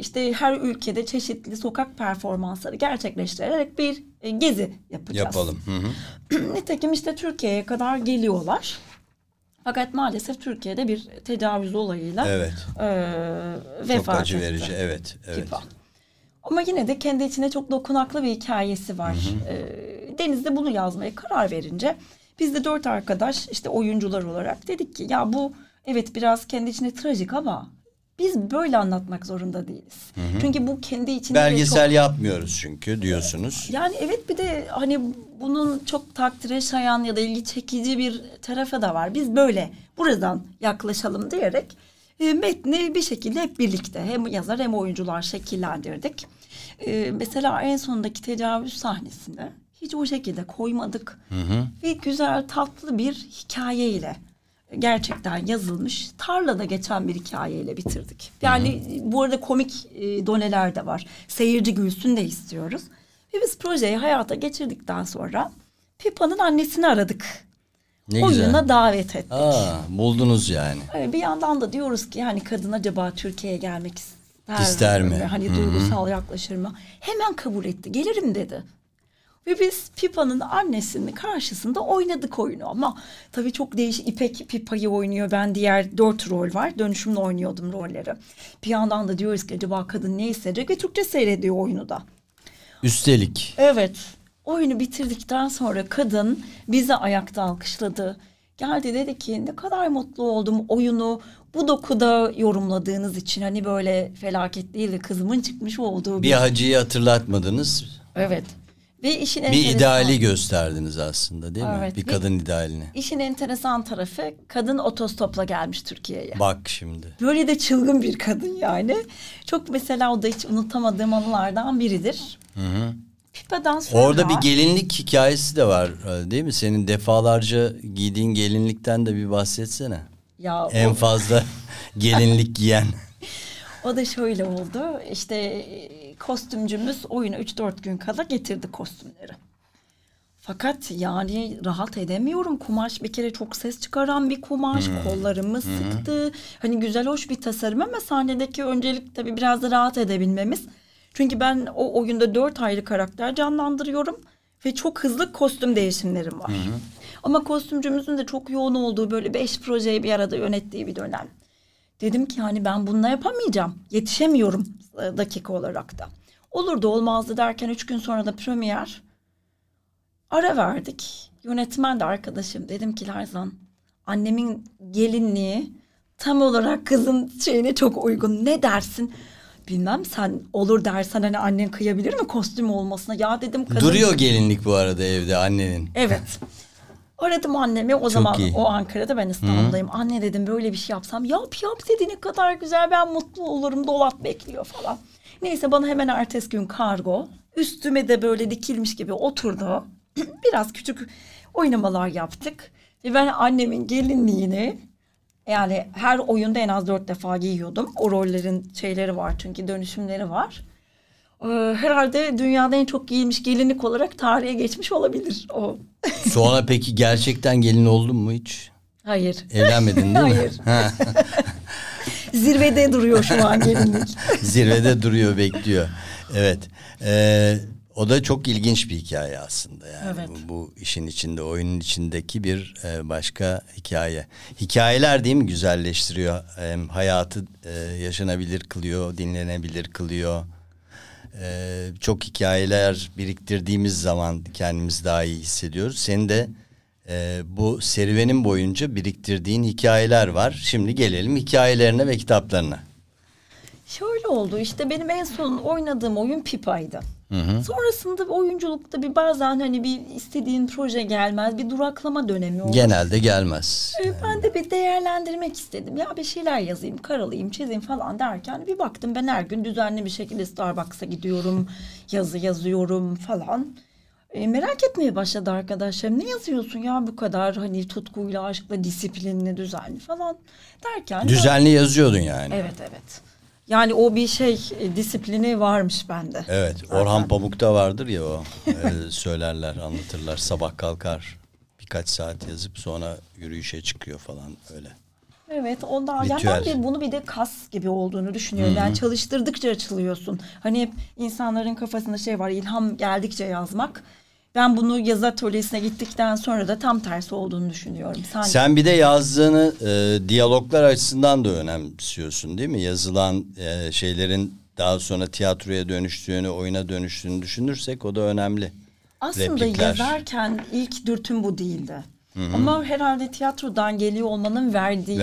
işte her ülkede çeşitli sokak performansları gerçekleştirerek bir gezi yapacağız. Yapalım. Nitekim işte Türkiye'ye kadar geliyorlar. Fakat maalesef Türkiye'de bir tecavüz olayıyla vefat etti. Acı verici. Evet. Ama yine de kendi içine çok dokunaklı bir hikayesi var. Deniz de bunu yazmaya karar verince biz de 4 arkadaş işte oyuncular olarak dedik ki ya bu evet biraz kendi içine trajik ama biz böyle anlatmak zorunda değiliz. Çünkü bu kendi içinde belgesel çok... yapmıyoruz çünkü diyorsunuz. Yani evet, bir de hani bunun çok takdire şayan ya da ilgi çekici bir tarafı da var. Biz böyle buradan yaklaşalım diyerek metni bir şekilde hep birlikte hem yazar hem oyuncular şekillendirdik. Mesela en sondaki tecavüz sahnesinde hiç o şekilde koymadık. Ve güzel, tatlı bir hikayeyle, gerçekten yazılmış, tarlada geçen bir hikayeyle bitirdik. Yani bu arada komik doneler de var. Seyirci gülsün de istiyoruz. Ve biz projeyi hayata geçirdikten sonra Pippa'nın annesini aradık. Oyuna davet ettik. Buldunuz yani. Bir yandan da diyoruz ki yani kadın acaba Türkiye'ye gelmek ister mi? Hani duygusal yaklaşır mı? Hemen kabul etti. Gelirim dedi. Ve biz Pippa'nın annesinin karşısında oynadık oyunu. Ama tabii çok değişik. İpek Pippa'yı oynuyor. Ben diğer 4 rol var. Dönüşümle oynuyordum rolleri. Bir yandan da diyoruz ki acaba kadın ne isteyecek? Ve Türkçe seyrediyor oyunu da. Üstelik. Evet. Oyunu bitirdikten sonra kadın bizi ayakta alkışladı. Geldi dedi ki ne kadar mutlu oldum oyunu bu dokuda yorumladığınız için. Hani böyle felaket değil de kızımın çıkmış olduğu bir hacıyı hatırlatmadınız. Evet. Ve işin bir ideali gösterdiniz aslında değil mi? Bir kadın idealini. İşin enteresan tarafı kadın otostopla gelmiş Türkiye'ye. Bak şimdi. Böyle de çılgın bir kadın yani. Çok mesela o da hiç unutamadığım anılardan biridir. Hı hı. Pippa'dan sonra... Orada bir gelinlik hikayesi de var değil mi? Senin defalarca giydiğin gelinlikten de bir bahsetsene. Ya en o... fazla gelinlik giyen. O da şöyle oldu. İşte kostümcümüz oyuna 3-4 gün kala getirdi kostümleri. Fakat yani rahat edemiyorum. Kumaş bir kere çok ses çıkaran bir kumaş. Hmm. Kollarımı sıktı. Hani güzel hoş bir tasarım ama sahnedeki öncelik tabii biraz da rahat edebilmemiz. Çünkü ben o oyunda 4 ayrı karakter canlandırıyorum. Ve çok hızlı kostüm değişimlerim var. Hı-hı. Ama kostümcümüzün de çok yoğun olduğu böyle 5 projeyi bir arada yönettiği bir dönem. Dedim ki hani ben bununla yapamayacağım. Yetişemiyorum dakika olarak da. Olur da olmazdı derken 3 gün sonra da premier. Ara verdik. Yönetmen de arkadaşım. Dedim ki Lerzan annemin gelinliği tam olarak kızın şeyine çok uygun. Ne dersin? Bilmem sen olur dersen hani annen kıyabilir mi kostüm olmasına? Ya dedim kadın. Duruyor gelinlik bu arada evde annenin. Evet. Aradım annemi o çok zaman iyi. O Ankara'da ben İstanbul'dayım. Hı-hı. Anne dedim böyle bir şey yapsam yap dedi ne kadar güzel ben mutlu olurum dolap bekliyor falan. Neyse bana hemen ertesi gün kargo üstüme de böyle dikilmiş gibi oturdu. Biraz küçük oynamalar yaptık. Ve ben annemin gelinliğini... Yani her oyunda en az 4 defa giyiyordum. O rollerin şeyleri var çünkü dönüşümleri var. Herhalde dünyada en çok giyilmiş gelinlik olarak tarihe geçmiş olabilir o. Sonra peki gerçekten gelin oldun mu hiç? Hayır. Evlenmedin değil mi? Hayır. Zirvede duruyor şu an gelinlik. Zirvede duruyor bekliyor. Evet. O da çok ilginç bir hikaye aslında yani evet. bu işin içinde oyunun içindeki bir başka hikaye. Hikayeler değil mi güzelleştiriyor hayatı yaşanabilir kılıyor dinlenebilir kılıyor. Çok hikayeler biriktirdiğimiz zaman kendimizi daha iyi hissediyoruz. Senin de bu serüvenin boyunca biriktirdiğin hikayeler var. Şimdi gelelim hikayelerine ve kitaplarına. Şöyle oldu işte benim en son oynadığım oyun Pippa'ydı. Hı hı. Sonrasında oyunculukta bir bazen hani bir istediğin proje gelmez bir duraklama dönemi olur. Genelde gelmez. Ben de bir değerlendirmek istedim ya bir şeyler yazayım karalayayım çizeyim falan derken bir baktım ben her gün düzenli bir şekilde Starbucks'a gidiyorum yazı yazıyorum falan. Merak etmeye başladı arkadaşlarım ne yazıyorsun ya bu kadar hani tutkuyla aşkla disiplinle düzenli falan derken. Düzenli ben... yazıyordun yani. Evet evet. Yani o bir şey disiplini varmış bende. Evet zaten. Orhan Pamuk'ta vardır ya o söylerler anlatırlar sabah kalkar birkaç saat yazıp sonra yürüyüşe çıkıyor falan öyle. Evet ondan yani ben de bunu bir de kas gibi olduğunu düşünüyorum. Hı-hı. Yani çalıştırdıkça açılıyorsun. Hani hep insanların kafasında şey var ilham geldikçe yazmak. Ben bunu yazı atölyesine gittikten sonra da tam tersi olduğunu düşünüyorum. Sen bir de yazdığını diyaloglar açısından da önemsiyorsun değil mi? Yazılan şeylerin daha sonra tiyatroya dönüştüğünü, oyuna dönüştüğünü düşünürsek o da önemli. Aslında replikler. Yazarken ilk dürtüm bu değildi. Hı-hı. Ama herhalde tiyatrodan geliyor olmanın verdiği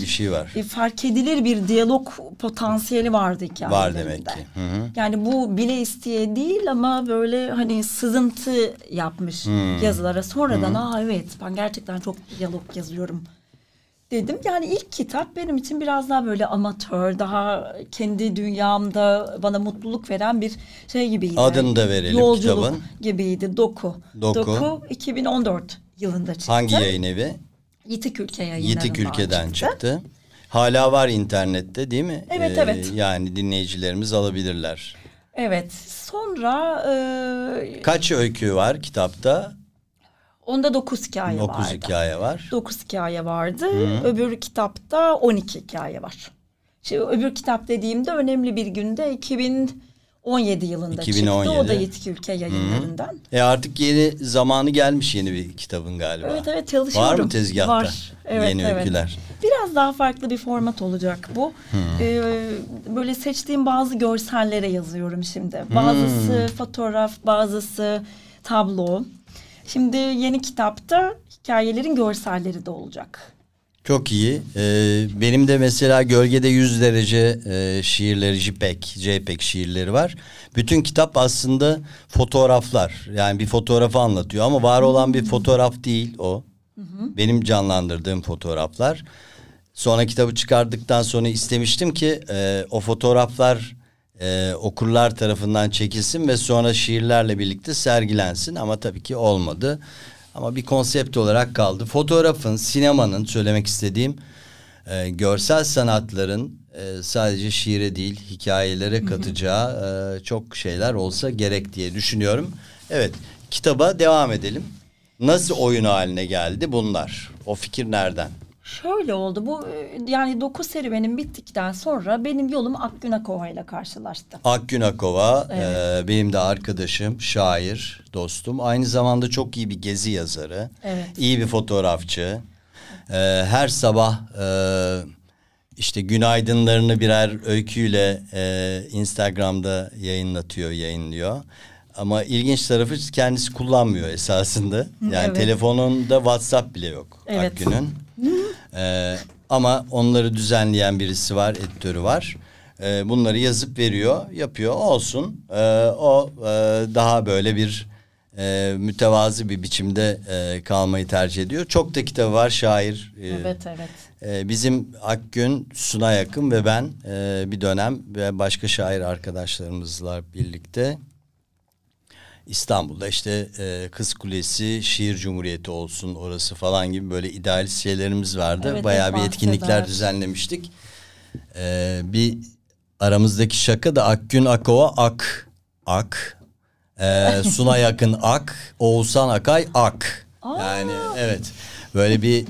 bir şey var. Fark edilir bir diyalog potansiyeli vardı hikayelerinde. Var demek ki. Hı-hı. Yani bu bile isteye değil ama böyle hani sızıntı yapmış Hı-hı. yazılara. Sonradan Hı-hı. Evet ben gerçekten çok diyalog yazıyorum dedim. Yani ilk kitap benim için biraz daha böyle amatör, daha kendi dünyamda bana mutluluk veren bir şey gibiydi. Adını da verelim yolculuk kitabın. Yolculuk gibiydi. Doku 2014. Yılında çıktı. Hangi yayın evi? Yitik Ülke yayınlarından çıktı. Yitik Ülke'den çıktı. Hala var internette değil mi? Evet evet. Yani dinleyicilerimiz alabilirler. Evet. Sonra... Kaç öykü var kitapta? Onda 9 hikaye vardı. 9 hikaye var. 9 hikaye vardı. Hı. Öbür kitapta 12 hikaye var. Şimdi öbür kitap dediğimde önemli bir günde 2017 yılında 2017. çıktı. O da Yitik Ülke yayınlarından. Hı-hı. Artık yeni zamanı gelmiş yeni bir kitabın galiba. Evet evet çalışıyorum. Var mı tezgahta? Var. Evet, yeni evet. öyküler. Biraz daha farklı bir format olacak bu. Böyle seçtiğim bazı görsellere yazıyorum şimdi. Bazısı fotoğraf, bazısı tablo. Şimdi yeni kitapta hikayelerin görselleri de olacak. Çok iyi. Benim de mesela Gölgede 100 derece şiirleri, JPEG şiirleri var. Bütün kitap aslında fotoğraflar. Yani bir fotoğrafı anlatıyor ama var olan bir fotoğraf değil o. Benim canlandırdığım fotoğraflar. Sonra kitabı çıkardıktan sonra istemiştim ki o fotoğraflar okurlar tarafından çekilsin ve sonra şiirlerle birlikte sergilensin. Ama tabii ki olmadı. Ama bir konsept olarak kaldı. Fotoğrafın, sinemanın, söylemek istediğim görsel sanatların sadece şiire değil hikayelere katacağı çok şeyler olsa gerek diye düşünüyorum. Evet, kitaba devam edelim. Nasıl oyun haline geldi bunlar? O fikir nereden? Şöyle oldu, bu yani doku serüvenim bittikten sonra benim yolum Akgün Akova ile karşılaştı. Akgün Akova evet. Benim de arkadaşım, şair, dostum. Aynı zamanda çok iyi bir gezi yazarı, evet. iyi bir fotoğrafçı. Her sabah işte günaydınlarını birer öyküyle Instagram'da yayınlıyor. Ama ilginç tarafı kendisi kullanmıyor esasında. Yani evet. telefonunda WhatsApp bile yok evet. Akgün'ün. Ama onları düzenleyen birisi var, editörü var. Bunları yazıp veriyor, yapıyor. Olsun. Daha böyle bir mütevazı bir biçimde kalmayı tercih ediyor. Çok da kitabı var, şair. Evet. Bizim Akgün, Sunay Akın ve ben bir dönem ve başka şair arkadaşlarımızla birlikte İstanbul'da işte Kız Kulesi, Şiir Cumhuriyeti olsun orası falan gibi böyle idealist şeylerimiz vardı. Evet, bayağı bir etkinlikler düzenlemiştik. Bir aramızdaki şaka da Akgün Akova Sunay Akın Oğuzhan Akay Yani evet böyle bir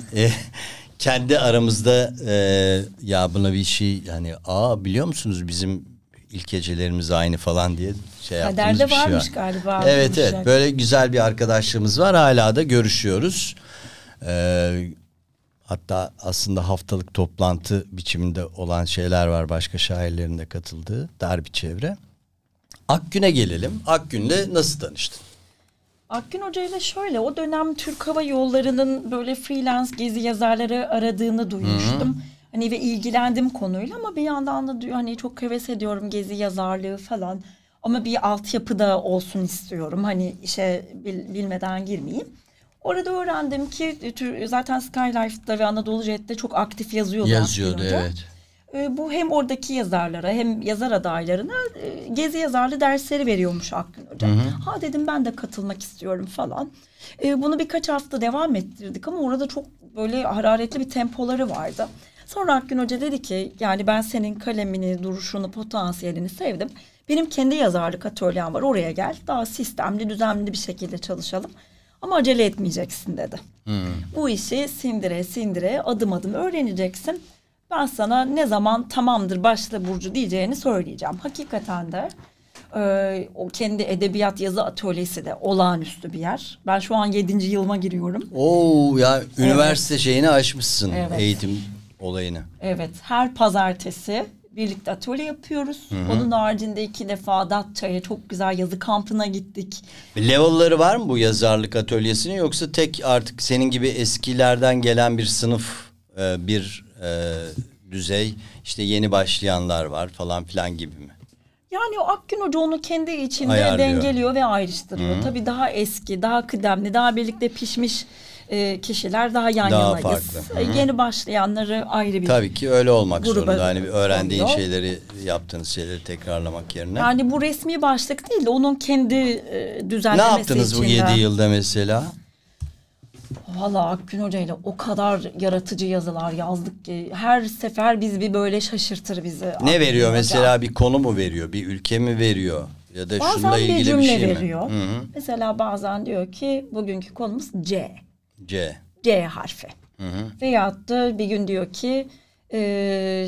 kendi aramızda ya buna bir şey yani biliyor musunuz bizim ilkecelerimiz aynı falan diye yaptığımız bir şey var. Varmış galiba. Evet. Böyle güzel bir arkadaşlığımız var. Hala da görüşüyoruz. Hatta aslında haftalık toplantı biçiminde olan şeyler var. Başka şairlerin de katıldığı dar bir çevre. Akgün'e gelelim. Akgün'le nasıl tanıştın? Akgün Hoca ile şöyle, o dönem Türk Hava Yolları'nın böyle freelance gezi yazarları aradığını duymuştum. Hı-hı. Hani ve ilgilendim konuyla ama bir yandan da diyor hani çok heves ediyorum gezi yazarlığı falan. Ama bir altyapı da olsun istiyorum. Hani işe bilmeden girmeyeyim. Orada öğrendim ki zaten Skylife'da ve Anadolu Jet'te çok aktif yazıyordu evet. Bu hem oradaki yazarlara hem yazar adaylarına gezi yazarlığı dersleri veriyormuş Akgün Hoca. Ha dedim ben de katılmak istiyorum falan. Bunu birkaç hafta devam ettirdik ama orada çok böyle hararetli bir tempoları vardı. Sonra Akgün Hoca dedi ki yani ben senin kalemini, duruşunu, potansiyelini sevdim. Benim kendi yazarlık atölyem var, oraya gel. Daha sistemli, düzenli bir şekilde çalışalım. Ama acele etmeyeceksin dedi. Bu işi sindire sindire adım adım öğreneceksin. Ben sana ne zaman tamamdır başla Burcu diyeceğini söyleyeceğim. Hakikaten de o kendi edebiyat yazı atölyesi de olağanüstü bir yer. Ben şu an 7. yılıma giriyorum. Oo ya üniversite evet. şeyini aşmışsın evet. eğitim olayını. Evet, her pazartesi birlikte atölye yapıyoruz. Hı-hı. Onun haricinde 2 defa Datça'ya çok güzel yazı kampına gittik. Level'ları var mı bu yazarlık atölyesinin yoksa tek artık senin gibi eskilerden gelen bir sınıf bir düzey işte yeni başlayanlar var falan filan gibi mi? Yani o Akgün Hoca onu kendi içinde dengeliyor ve ayrıştırıyor. Hı-hı. Tabii daha eski, daha kıdemli, daha birlikte pişmiş kişiler daha yanayız. Yeni başlayanları ayrı bir tabii ki öyle olmak zorunda. Hani öğrendiğin şeyleri, yaptığınız şeyleri tekrarlamak yerine. Yani bu resmi başlık değil de onun kendi düzenlemesi için. Ne yaptınız bu 7 yılda mesela? Valla Akgün Hoca ile o kadar yaratıcı yazılar yazdık ki her sefer bir böyle şaşırtır bizi. Ne veriyor Hoca. Mesela bir konu mu veriyor, bir ülke mi veriyor? Ya da bazen şununla ilgili bir cümle şey veriyor. Mi? Hı-hı. Mesela bazen diyor ki bugünkü konumuz C harfi. Hı-hı. Veyahut da bir gün diyor ki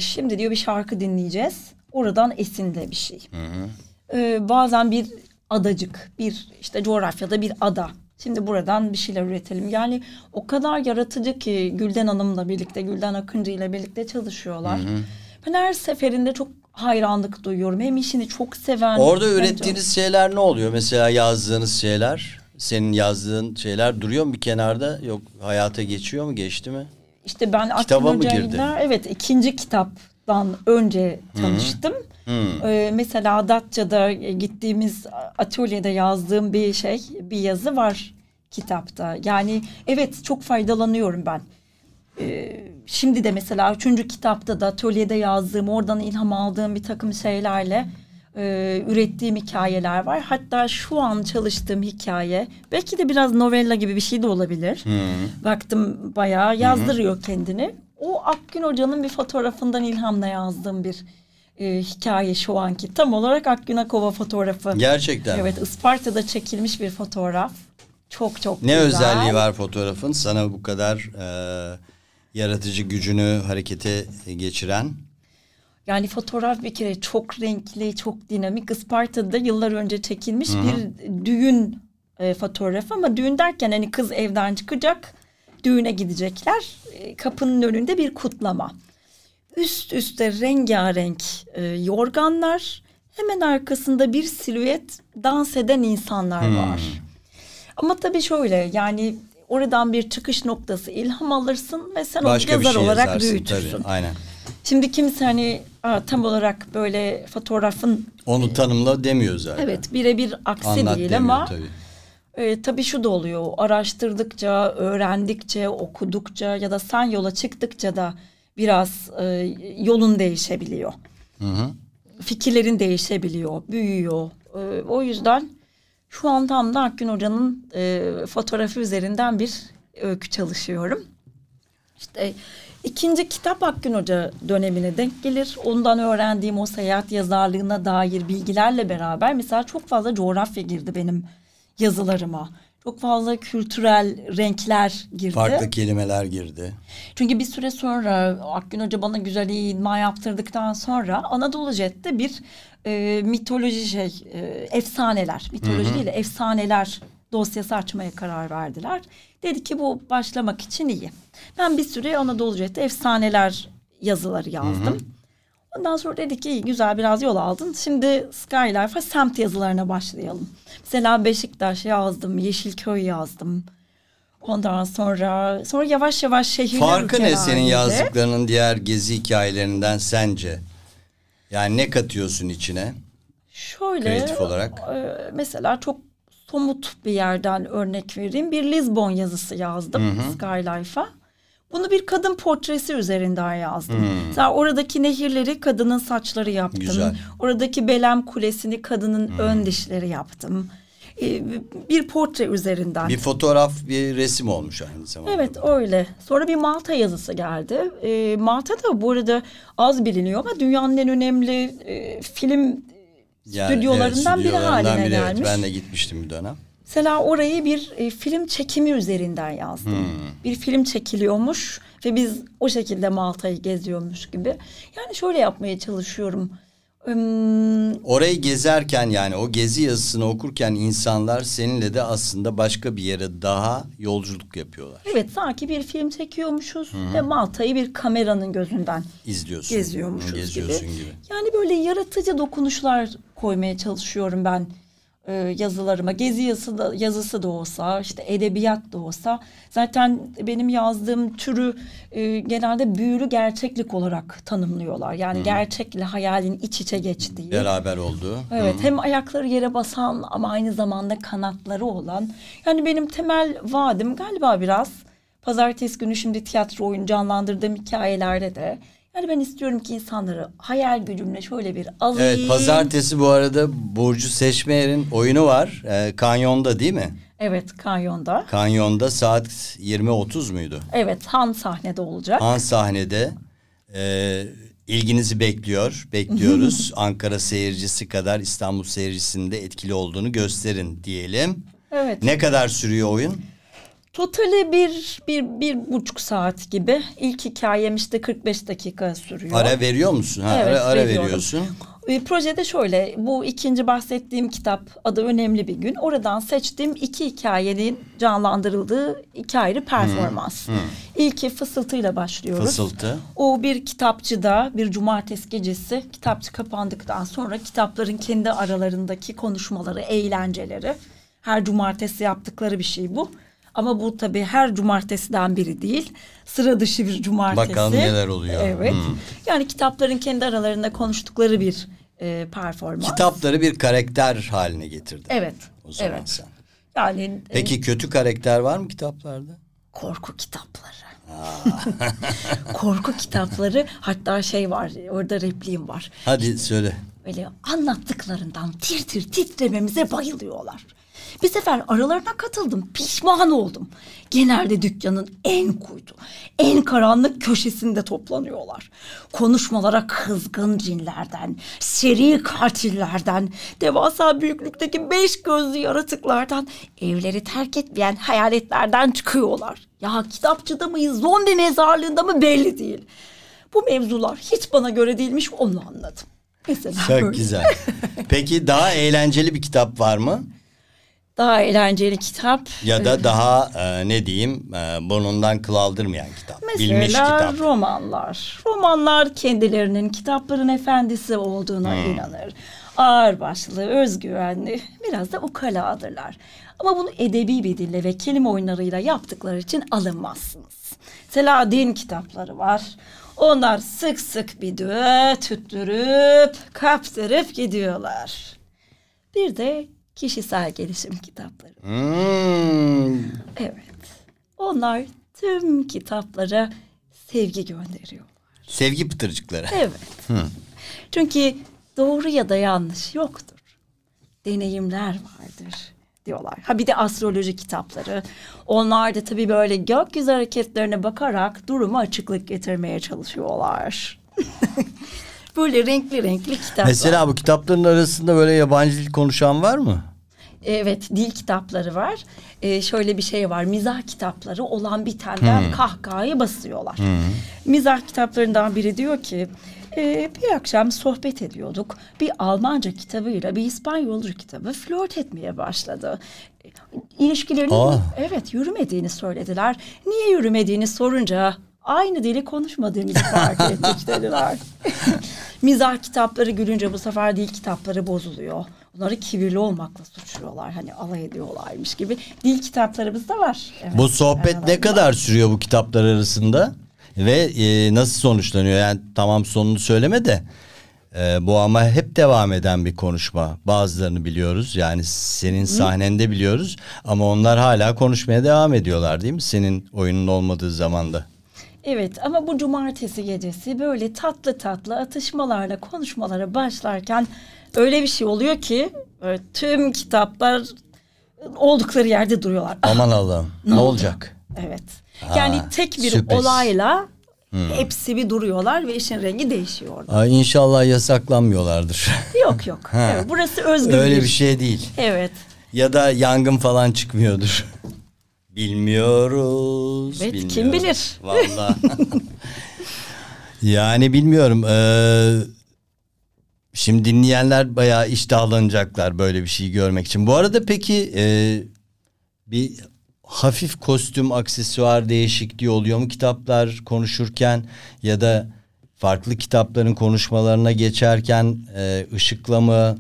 şimdi diyor bir şarkı dinleyeceğiz. Oradan esinle bir şey. Hı-hı. Bazen bir adacık, bir işte coğrafyada bir ada. Şimdi buradan bir şeyler üretelim. Yani o kadar yaratıcı ki Gülden Hanım'la birlikte, Gülden Akıncı ile birlikte çalışıyorlar. Hı-hı. Ben her seferinde çok hayranlık duyuyorum. Hem işini çok seven. Orada ürettiğiniz şeyler ne oluyor? Mesela yazdığınız şeyler? Senin yazdığın şeyler duruyor mu bir kenarda? Yok, hayata geçiyor mu, geçti mi? İşte ben Akgün Hoca'yla evet ikinci kitaptan önce tanıştım. Hı-hı. Mesela Datça'da gittiğimiz atölyede yazdığım bir şey, bir yazı var kitapta. Yani evet çok faydalanıyorum ben. Şimdi de mesela üçüncü kitapta da atölyede yazdığım, oradan ilham aldığım bir takım şeylerle ürettiğim hikayeler var. Hatta şu an çalıştığım hikaye belki de biraz novella gibi bir şey de olabilir. Hmm. Baktım bayağı yazdırıyor kendini. O Akgün Hoca'nın bir fotoğrafından ilhamla yazdığım bir hikaye şu anki. Tam olarak Akgün Akova fotoğrafı. Gerçekten. Evet, Isparta'da çekilmiş bir fotoğraf. Çok çok ne güzel. Ne özelliği var fotoğrafın? Sana bu kadar yaratıcı gücünü harekete geçiren? Yani fotoğraf bir kere çok renkli, çok dinamik. Isparta'da yıllar önce çekilmiş bir düğün fotoğrafı, ama düğün derken hani kız evden çıkacak, düğüne gidecekler. Kapının önünde bir kutlama. Üst üste rengarenk yorganlar, hemen arkasında bir silüet, dans eden insanlar var. Ama tabii şöyle, yani oradan bir çıkış noktası, ilham alırsın ve sen başka onu yazar şey olarak büyütürsün. Tabii, aynen. Şimdi kimse hani tam olarak böyle fotoğrafın... Onu tanımla demiyor zaten. Evet, birebir aksi anlat değil demiyor, ama... Tabii. Tabii şu da oluyor, araştırdıkça, öğrendikçe, okudukça ya da sen yola çıktıkça da biraz yolun değişebiliyor. Hı-hı. Fikirlerin değişebiliyor, büyüyor. O yüzden şu an tam da Akgün Hoca'nın fotoğrafı üzerinden bir öykü çalışıyorum. İşte... İkinci kitap Akgün Hoca dönemine denk gelir. Ondan öğrendiğim o seyahat yazarlığına dair bilgilerle beraber mesela çok fazla coğrafya girdi benim yazılarıma. Çok fazla kültürel renkler girdi. Farklı kelimeler girdi. Çünkü bir süre sonra Akgün Hoca bana güzel idman yaptırdıktan sonra Anadolu Jet'te bir mitoloji efsaneler, mitoloji değil efsaneler dosyası açmaya karar verdiler. Dedi ki bu başlamak için iyi. Ben bir süre Anadolu Jet'te efsaneler yazıları yazdım. Ondan sonra dedi ki iyi, güzel biraz yol aldın. Şimdi Skylife'a semt yazılarına başlayalım. Mesela Beşiktaş yazdım, Yeşilköy yazdım. Ondan sonra yavaş yavaş şehirler... Farkı ne senin yazdıklarının diğer gezi hikayelerinden sence? Yani ne katıyorsun içine? Şöyle, kreatif olarak. Mesela çok somut bir yerden örnek vereyim. Bir Lizbon yazısı yazdım Skylife'a. Bunu bir kadın portresi üzerinden yazdım. Mesela oradaki nehirleri kadının saçları yaptım. Güzel. Oradaki Belem Kulesi'ni kadının ön dişleri yaptım. Bir portre üzerinden. Bir fotoğraf, bir resim olmuş aynı zamanda. Evet öyle. Sonra bir Malta yazısı geldi. Malta da bu arada az biliniyor ama dünyanın en önemli film... Yani, stüdyolarından evet, biri haline gelmiş. Evet, ben de gitmiştim bir dönem. Mesela orayı bir film çekimi üzerinden yazdım. Bir film çekiliyormuş ve biz o şekilde Malta'yı geziyormuş gibi. Yani şöyle yapmaya çalışıyorum. Orayı gezerken, yani o gezi yazısını okurken insanlar seninle de aslında başka bir yere daha yolculuk yapıyorlar. Evet, sanki bir film çekiyormuşuz ve Malta'yı bir kameranın gözünden izliyorsun, geziyormuşuz gibi. Yani böyle yaratıcı dokunuşlar koymaya çalışıyorum ben yazılarıma. Gezi yazısı da olsa, işte edebiyat da olsa. Zaten benim yazdığım türü genelde büyülü gerçeklik olarak tanımlıyorlar. Yani gerçekle hayalin iç içe geçtiği. Beraber olduğu. Evet, hem ayakları yere basan ama aynı zamanda kanatları olan. Yani benim temel vaadim galiba biraz pazartesi günü şimdi tiyatro oyunu canlandırdığım hikayelerde de. Yani ben istiyorum ki insanları hayal gücümle şöyle bir alayım. Evet, pazartesi bu arada Burcu Seçmeer'in oyunu var. Kanyon'da değil mi? Evet, Kanyon'da. Kanyon'da saat 20.30 muydu? Evet, Han sahnede olacak. Han sahnede. İlginizi bekliyoruz. Ankara seyircisi kadar İstanbul seyircisinde etkili olduğunu gösterin diyelim. Evet. Ne kadar sürüyor oyun? Totali bir buçuk saat gibi. İlk hikayem işte 45 dakika sürüyor. Ara veriyor musun? Evet, ara veriyorsun. Projede şöyle, bu ikinci bahsettiğim kitap adı Önemli Bir Gün. Oradan seçtiğim iki hikayenin canlandırıldığı iki ayrı performans. İlki Fısıltı'yla başlıyoruz. Fısıltı. O bir kitapçıda bir cumartesi gecesi, kitapçı kapandıktan sonra kitapların kendi aralarındaki konuşmaları, eğlenceleri. Her cumartesi yaptıkları bir şey bu. Ama bu tabii her cumartesiden biri değil. Sıra dışı bir cumartesi. Bakalım neler oluyor. Evet. Hmm. Yani kitapların kendi aralarında konuştukları bir performans. Kitapları bir karakter haline getirdi. Evet. O zaman evet. Sen. Yani. Peki kötü karakter var mı kitaplarda? Korku kitapları. Korku kitapları, hatta şey var orada, repliğim var. Hadi işte, söyle. Böyle anlattıklarından tir tir titrememize bayılıyorlar. Bir sefer aralarına katıldım, pişman oldum. Genelde dükkanın en kuytu, en karanlık köşesinde toplanıyorlar. Konuşmalara kızgın cinlerden, seri katillerden, devasa büyüklükteki 5 gözlü yaratıklardan, evleri terk etmeyen hayaletlerden çıkıyorlar. Ya kitapçıda mıyız, zombi mezarlığında mı belli değil. Bu mevzular hiç bana göre değilmiş, onu anladım. Mesela çok böyle. Güzel. Peki daha eğlenceli bir kitap var mı? Daha eğlenceli kitap. Ya da daha ne diyeyim, burnundan kıl aldırmayan kitap. Mesela bilmiş kitap. Romanlar. Romanlar kendilerinin kitapların efendisi olduğuna inanır. Ağırbaşlı, özgüvenli, biraz da ukaladırlar. Ama bunu edebi bir dille ve kelime oyunlarıyla yaptıkları için alınmazsınız. Selahattin kitapları var. Onlar sık sık bir düğe tüttürüp, kaptırıp gidiyorlar. Bir de kişisel gelişim kitapları. Evet. Onlar tüm kitaplara sevgi gönderiyorlar. Sevgi pıtırcıkları. Evet. Çünkü doğru ya da yanlış yoktur. Deneyimler vardır diyorlar. Ha bir de astroloji kitapları. Onlar da tabii böyle gökyüzü hareketlerine bakarak duruma açıklık getirmeye çalışıyorlar. Böyle renkli renkli kitaplar. Mesela bu kitapların arasında böyle yabancı dil konuşan var mı? Evet, dil kitapları var. Şöyle bir şey var. Mizah kitapları olan bitenden kahkahayı basıyorlar. Mizah kitaplarından biri diyor ki, bir akşam sohbet ediyorduk. Bir Almanca kitabıyla bir İspanyolca kitabı flört etmeye başladı. İlişkilerinin evet yürümediğini söylediler. Niye yürümediğini sorunca aynı dili konuşmadığımızı fark ettik dediler. Mizah kitapları gülünce bu sefer dil kitapları bozuluyor. Onları kibirli olmakla suçluyorlar. Hani alay ediyorlarmış gibi. Dil kitaplarımız da var. Evet, bu sohbet ne kadar sürüyor bu kitaplar arasında? Ve nasıl sonuçlanıyor? Yani tamam sonunu söyleme de. Bu ama hep devam eden bir konuşma. Bazılarını biliyoruz. Yani senin sahnende biliyoruz. Ama onlar hala konuşmaya devam ediyorlar değil mi? Senin oyunun olmadığı zamanda. Evet, ama bu cumartesi gecesi böyle tatlı tatlı atışmalarla konuşmalara başlarken öyle bir şey oluyor ki tüm kitaplar oldukları yerde duruyorlar. Aman Allah'ım, ne olacak? Evet. Yani tek bir sürpriz. Olayla hepsi bir duruyorlar ve işin rengi değişiyor. İnşallah yasaklanmıyorlardır. Yok yok. Evet, burası özgür. Öyle bir şey değil. Evet. Ya da yangın falan çıkmıyordur. Bilmiyoruz. Evet, bilmiyoruz. Kim bilir? Vallahi. Yani bilmiyorum. Şimdi dinleyenler bayağı iştahlanacaklar böyle bir şey görmek için. Bu arada peki bir hafif kostüm, aksesuar değişikliği oluyor mu kitaplar konuşurken ya da farklı kitapların konuşmalarına geçerken ışıkla mı,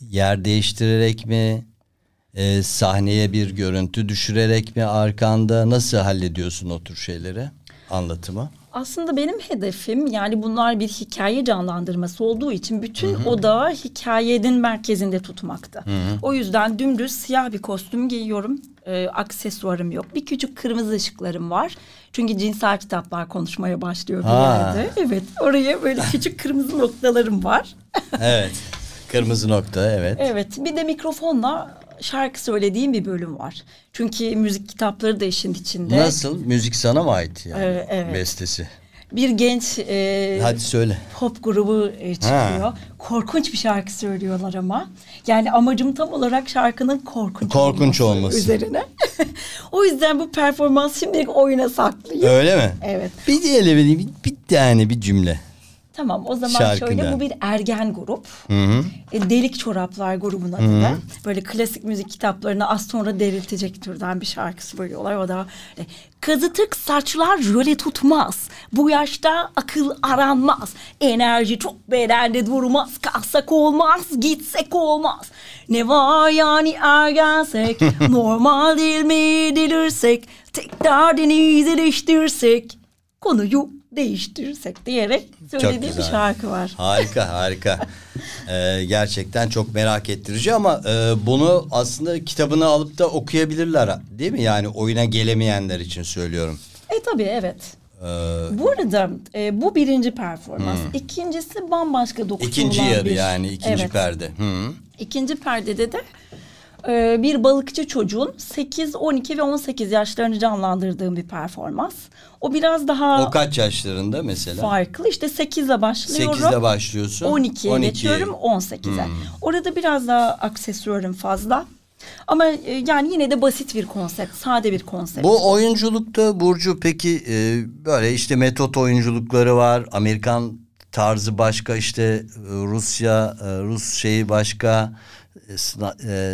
yer değiştirerek mi? Sahneye bir görüntü düşürerek mi arkanda, nasıl hallediyorsun o tür şeyleri, anlatımı? Aslında benim hedefim, yani bunlar bir hikaye canlandırması olduğu için bütün odağı hikayenin merkezinde tutmakta. O yüzden dümdüz siyah bir kostüm giyiyorum. Aksesuarım yok. Bir küçük kırmızı ışıklarım var. Çünkü cinsel kitaplar konuşmaya başlıyor bir yerde. Evet, oraya böyle küçük kırmızı noktalarım var. Evet. Kırmızı nokta, evet. Evet. Bir de mikrofonla şarkı söylediğim bir bölüm var. Çünkü müzik kitapları da işin içinde. Nasıl? Müzik sana mı ait yani? Evet. Bestesi. Bir genç hadi söyle. Pop grubu çıkıyor. Korkunç bir şarkı söylüyorlar ama. Yani amacım tam olarak şarkının korkunç olması. Üzerine. O yüzden bu performans şimdilik oyuna saklıyım. Öyle mi? Evet. Bir diyelim bir tane bir cümle. Tamam, o zaman şarkıda. Şöyle, bu bir ergen grup. Hı-hı. Delik Çoraplar grubun adı da. Böyle klasik müzik kitaplarını az sonra devriltecek türden bir şarkı söylüyorlar. O da kazıtık saçlar jöle tutmaz. Bu yaşta akıl aranmaz. Enerji çok bedende durmaz. Kalsak olmaz, gitsek olmaz. Ne var yani ergensek? Normal değil mi delirsek? Tek derdini eleştirsek? Konuyu değiştirirsek diyerek söylediği bir şarkı var. Harika, harika. Gerçekten çok merak ettirici ama bunu aslında kitabını alıp da okuyabilirler değil mi? Yani oyuna gelemeyenler için söylüyorum. Tabii, evet. Bu arada bu birinci performans. Hmm. İkincisi bambaşka dokunulan İkinci yarı bir, yani ikinci evet. perde. Hmm. İkinci perdede de bir balıkçı çocuğun 8, 12 ve 18 yaşlarını canlandırdığım bir performans. O biraz daha... O kaç yaşlarında mesela? Farklı. İşte 8'le başlıyorum. 8'le başlıyorsun. 12'ye geçiyorum, 18'e. Hmm. Orada biraz daha aksesuarım fazla. Ama yani yine de basit bir konsept, sade bir konsept. Bu oyunculukta Burcu peki böyle işte metot oyunculukları var. Amerikan tarzı başka, işte Rusya, Rus şeyi başka...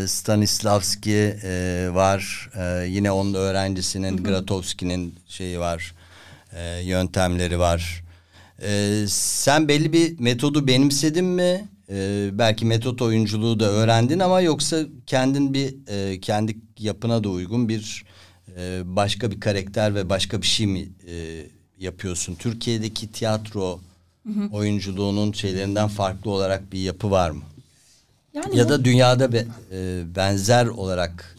Stanislavski var. Yine onun öğrencisinin, hı hı, Grotowski'nin şeyi var. Yöntemleri var. Sen belli bir metodu benimsedin mi? Belki metot oyunculuğu da öğrendin ama yoksa kendin bir kendi yapına da uygun bir başka bir karakter ve başka bir şey mi yapıyorsun? Türkiye'deki tiyatro, hı hı, oyunculuğunun şeylerinden farklı olarak bir yapı var mı? Yani ya da dünyada benzer olarak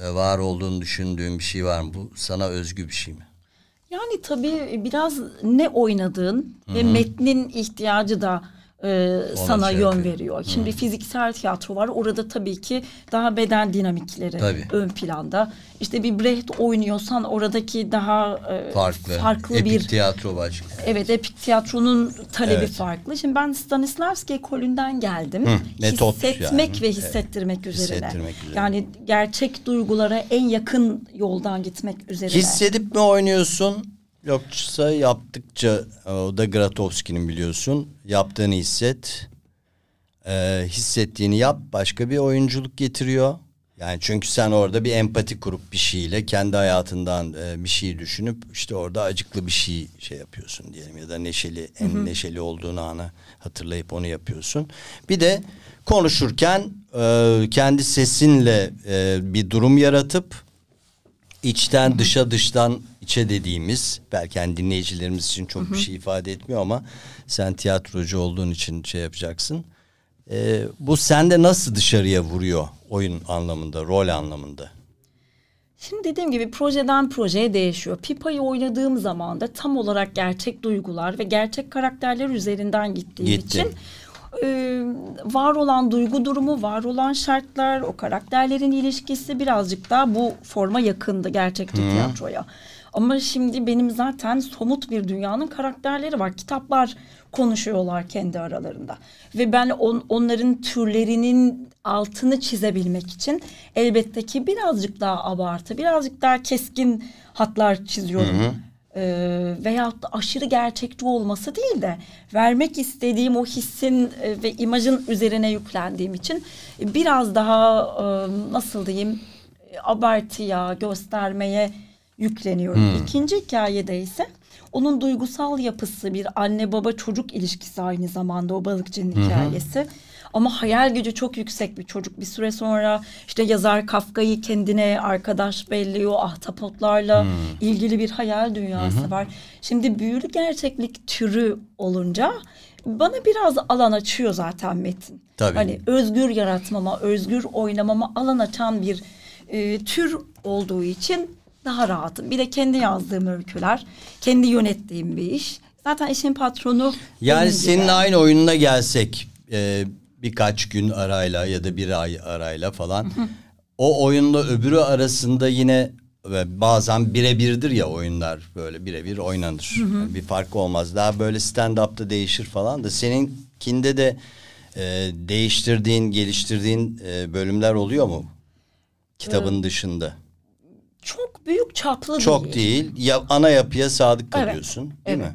var olduğunu düşündüğün bir şey var mı? Bu sana özgü bir şey mi? Yani tabii biraz ne oynadığın, hı-hı, ve metnin ihtiyacı da sana yön veriyor. Şimdi, hı-hı, fiziksel tiyatro var. Orada tabii ki daha beden dinamikleri, tabii, ön planda. İşte bir Brecht oynuyorsan oradaki daha farklı epik bir... Epik tiyatro var. Evet, epik tiyatronun talebi, evet, farklı. Şimdi ben Stanislavski ekolünden geldim. Metot hissetmek yani, ve hissettirmek, evet, üzerine. Hissettirmek üzerine. Yani gerçek duygulara en yakın yoldan gitmek üzerine. Hissedip mi oynuyorsun? Yoksa yaptıkça, o da Grotowski'nin biliyorsun, yaptığını hisset, hissettiğini yap, başka bir oyunculuk getiriyor. Yani çünkü sen orada bir empati kurup bir şeyle kendi hayatından bir şey düşünüp işte orada acıklı bir şey yapıyorsun diyelim, ya da neşeli, en, hı hı, neşeli olduğun anı hatırlayıp onu yapıyorsun. Bir de konuşurken kendi sesinle bir durum yaratıp İçten dışa, dıştan içe dediğimiz, belki yani dinleyicilerimiz için çok, hı-hı, bir şey ifade etmiyor ama sen tiyatrocu olduğun için şey yapacaksın. Bu sende nasıl dışarıya vuruyor oyun anlamında, rol anlamında? Şimdi dediğim gibi projeden projeye değişiyor. Pippa'yı oynadığım zaman da tam olarak gerçek duygular ve gerçek karakterler üzerinden gittiğim için... var olan duygu durumu, var olan şartlar, o karakterlerin ilişkisi birazcık daha bu forma yakındı gerçekçi tiyatroya. Ama şimdi benim zaten somut bir dünyanın karakterleri var. Kitaplar konuşuyorlar kendi aralarında. Ve ben onların türlerinin altını çizebilmek için elbette ki birazcık daha abartı, birazcık daha keskin hatlar çiziyorum. Hı hı. Veyahut da aşırı gerçekçi olması değil de vermek istediğim o hissin ve imajın üzerine yüklendiğim için biraz daha nasıl diyeyim, abartıya, göstermeye yükleniyorum. İkinci hikayede ise onun duygusal yapısı, bir anne baba çocuk ilişkisi aynı zamanda o balıkçının, hı-hı, hikayesi. Ama hayal gücü çok yüksek bir çocuk. Bir süre sonra işte yazar Kafka'yı kendine arkadaş belliyor. Ahtapotlarla ilgili bir hayal dünyası, hı-hı, var. Şimdi büyülü gerçeklik türü olunca bana biraz alan açıyor zaten metin. Tabii. Hani özgür yaratmama, özgür oynamama alan açan bir tür olduğu için daha rahatım. Bir de kendi yazdığım öyküler, kendi yönettiğim bir iş. Zaten işin patronu. Yani senin aynı oyununa gelsek birkaç gün arayla ya da bir ay arayla falan. Hı hı. O oyunla öbürü arasında yine bazen birebirdir ya oyunlar, böyle birebir oynanır. Hı hı. Yani bir fark olmaz. Daha böyle stand-up'ta değişir falan da seninkinde de değiştirdiğin, geliştirdiğin bölümler oluyor mu? Kitabın dışında. Çok büyük çaplı değil. Çok değil. Ana yapıya sadık kalıyorsun, evet, değil mi?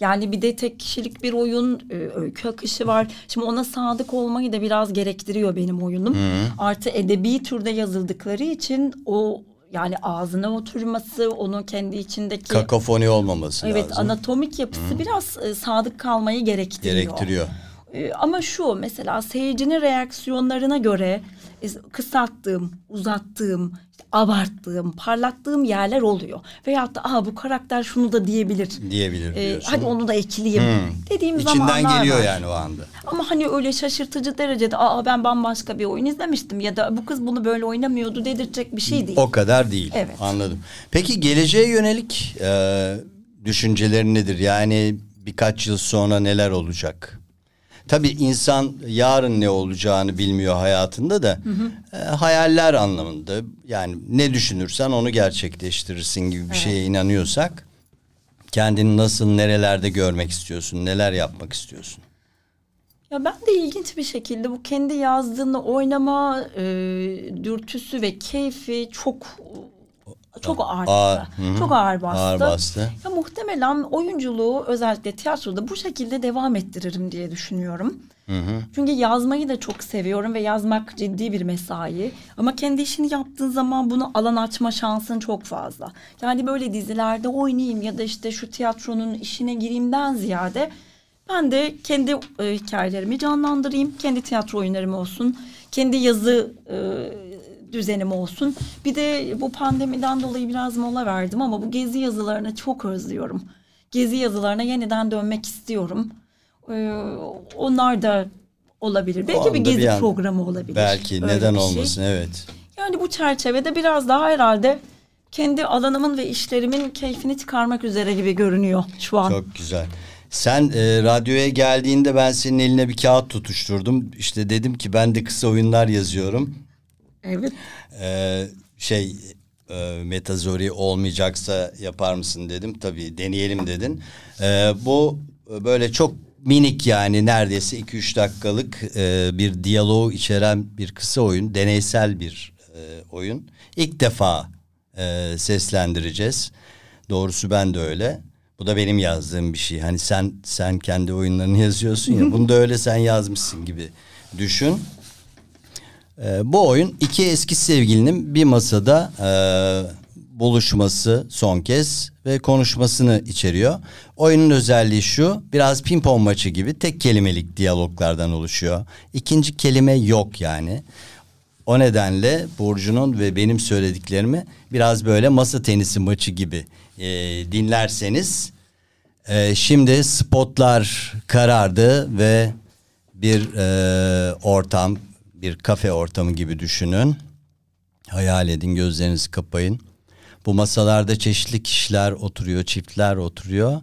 Yani bir de tek kişilik bir oyun, öykü akışı var. Şimdi ona sadık olmayı da biraz gerektiriyor benim oyunum. Artı edebi türde yazıldıkları için o... Yani ağzına oturması, onun kendi içindeki... Kakofoni olmaması lazım. Evet, anatomik yapısı biraz sadık kalmayı gerektiriyor. Ama şu, mesela seyircinin reaksiyonlarına göre kısalttığım, uzattığım, işte abarttığım, parlattığım yerler oluyor. Veyahut da bu karakter şunu da diyebilir. Hadi onu da ekleyeyim dediğim zamanlar var. İçinden geliyor yani o anda. Ama hani öyle şaşırtıcı derecede ben bambaşka bir oyun izlemiştim ya da bu kız bunu böyle oynamıyordu dedirtecek bir şey değil. O kadar değil. Evet. Anladım. Peki geleceğe yönelik düşüncelerin nedir? Yani birkaç yıl sonra neler olacak? Tabii insan yarın ne olacağını bilmiyor hayatında da hayaller anlamında, yani ne düşünürsen onu gerçekleştirirsin gibi bir şeye inanıyorsak, kendini nasıl, nerelerde görmek istiyorsun, neler yapmak istiyorsun? Ya ben de ilginç bir şekilde bu kendi yazdığını oynama dürtüsü ve keyfi çok ağır bastı. Çok ağır bastı. Ya muhtemelen oyunculuğu, özellikle tiyatroda bu şekilde devam ettiririm diye düşünüyorum. Çünkü yazmayı da çok seviyorum ve yazmak ciddi bir mesai. Ama kendi işini yaptığın zaman bunu alan açma şansın çok fazla. Yani böyle dizilerde oynayayım ya da işte şu tiyatronun işine gireyimden ziyade ben de kendi hikayelerimi canlandırayım. Kendi tiyatro oyunlarım olsun. Kendi yazı düzenim olsun. Bir de bu pandemiden dolayı biraz mola verdim ama bu gezi yazılarını çok özlüyorum. Gezi yazılarına yeniden dönmek istiyorum. Onlar da olabilir. Belki bir gezi programı olabilir. Belki, neden olmasın, evet. Yani bu çerçevede biraz daha herhalde kendi alanımın ve işlerimin keyfini çıkarmak üzere gibi görünüyor şu an. Çok güzel. Sen radyoya geldiğinde ben senin eline bir kağıt tutuşturdum. İşte dedim ki ben de kısa oyunlar yazıyorum. Evet. Metazori olmayacaksa yapar mısın dedim. Tabii deneyelim dedin. Bu böyle çok minik, yani neredeyse 2-3 dakikalık bir diyaloğu içeren bir kısa oyun. Deneysel bir oyun. İlk defa seslendireceğiz. Doğrusu ben de öyle. Bu da benim yazdığım bir şey. Hani sen kendi oyunlarını yazıyorsun ya. Bunu da öyle sen yazmışsın gibi düşün. Bu oyun iki eski sevgilinin bir masada buluşması son kez ve konuşmasını içeriyor. Oyunun özelliği şu, biraz pimpon maçı gibi tek kelimelik diyaloglardan oluşuyor. İkinci kelime yok yani. O nedenle Burcu'nun ve benim söylediklerimi biraz böyle masa tenisi maçı gibi dinlerseniz. Şimdi spotlar karardı ve bir ortam... Bir kafe ortamı gibi düşünün. Hayal edin, gözlerinizi kapayın. Bu masalarda çeşitli kişiler oturuyor, çiftler oturuyor.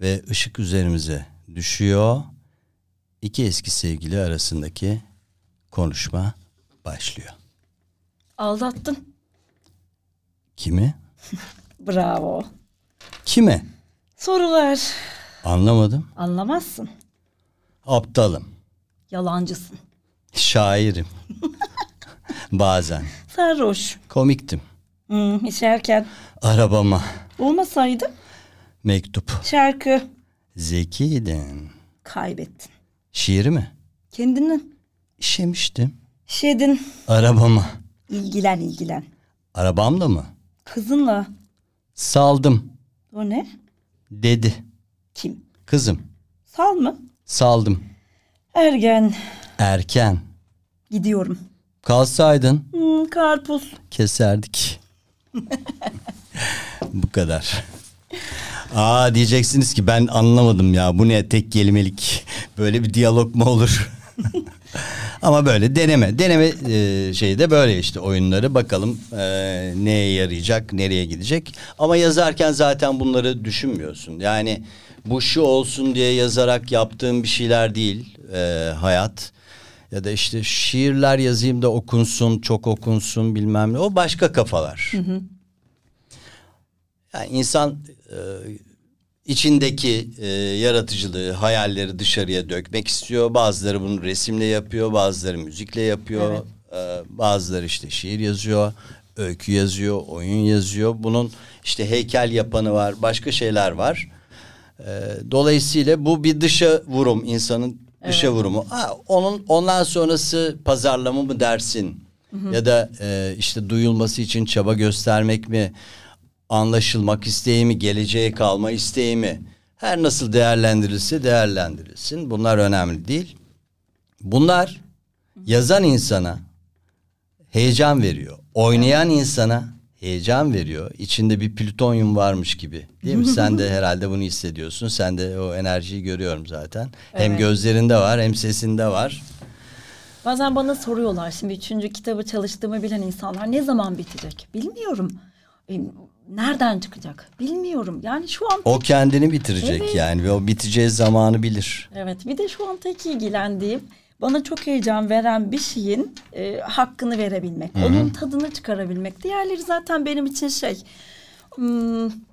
Ve ışık üzerimize düşüyor. İki eski sevgili arasındaki konuşma başlıyor. Aldattın. Kimi? Bravo. Kime? Sorular. Anlamadım. Anlamazsın. Aptalım. Yalancısın. Şairim. Bazen. Sarhoş. Komiktim. İçerken. Arabama. Olmasaydı. Mektup. Şarkı. Zekiydin. Kaybettin. Şiiri mi? Kendini. İşemiştim. İşedin. Arabama. İlgilen. Arabamla mı? Kızınla. Saldım. O ne? Dedi. Kim? Kızım. Sal mı? Saldım. Ergen. Erken. Gidiyorum. Kalsaydın. Karpuz. Keserdik. Bu kadar. Diyeceksiniz ki ben anlamadım ya. Bu ne, tek kelimelik. Böyle bir diyalog mu olur? Ama böyle deneme. Deneme şeyi de böyle işte, oyunları. Bakalım neye yarayacak, nereye gidecek. Ama yazarken zaten bunları düşünmüyorsun. Yani bu şu olsun diye yazarak yaptığım bir şeyler değil hayat. Ya da işte şiirler yazayım da okunsun, çok okunsun bilmem ne. O başka kafalar. Yani insan içindeki yaratıcılığı, hayalleri dışarıya dökmek istiyor. Bazıları bunu resimle yapıyor, bazıları müzikle yapıyor. Evet. Bazıları işte şiir yazıyor, öykü yazıyor, oyun yazıyor. Bunun işte heykel yapanı var, başka şeyler var. Dolayısıyla bu bir dışa vurum, insanın dışa vurumu. Ha, ondan sonrası pazarlama mı dersin? Hı-hı. Ya da işte duyulması için çaba göstermek mi? Anlaşılmak isteği mi? Geleceğe kalma isteği mi? Her nasıl değerlendirilse değerlendirilsin. Bunlar önemli değil. Bunlar yazan insana heyecan veriyor. Oynayan insana heyecan veriyor. İçinde bir plütonyum varmış gibi. Değil mi? Sen de herhalde bunu hissediyorsun. Sen de o enerjiyi görüyorum zaten. Evet. Hem gözlerinde var, hem sesinde var. Bazen bana soruyorlar, şimdi 3. kitabı çalıştığımı bilen insanlar, ne zaman bitecek? Bilmiyorum. Nereden çıkacak? Bilmiyorum. Yani şu an... O kendini bitirecek yani. Ve o biteceği zamanı bilir. Evet. Bir de şu an tek ilgilendiğim, bana çok heyecan veren bir şeyin hakkını verebilmek. Hı-hı. Onun tadını çıkarabilmek. Diğerleri zaten benim için şey...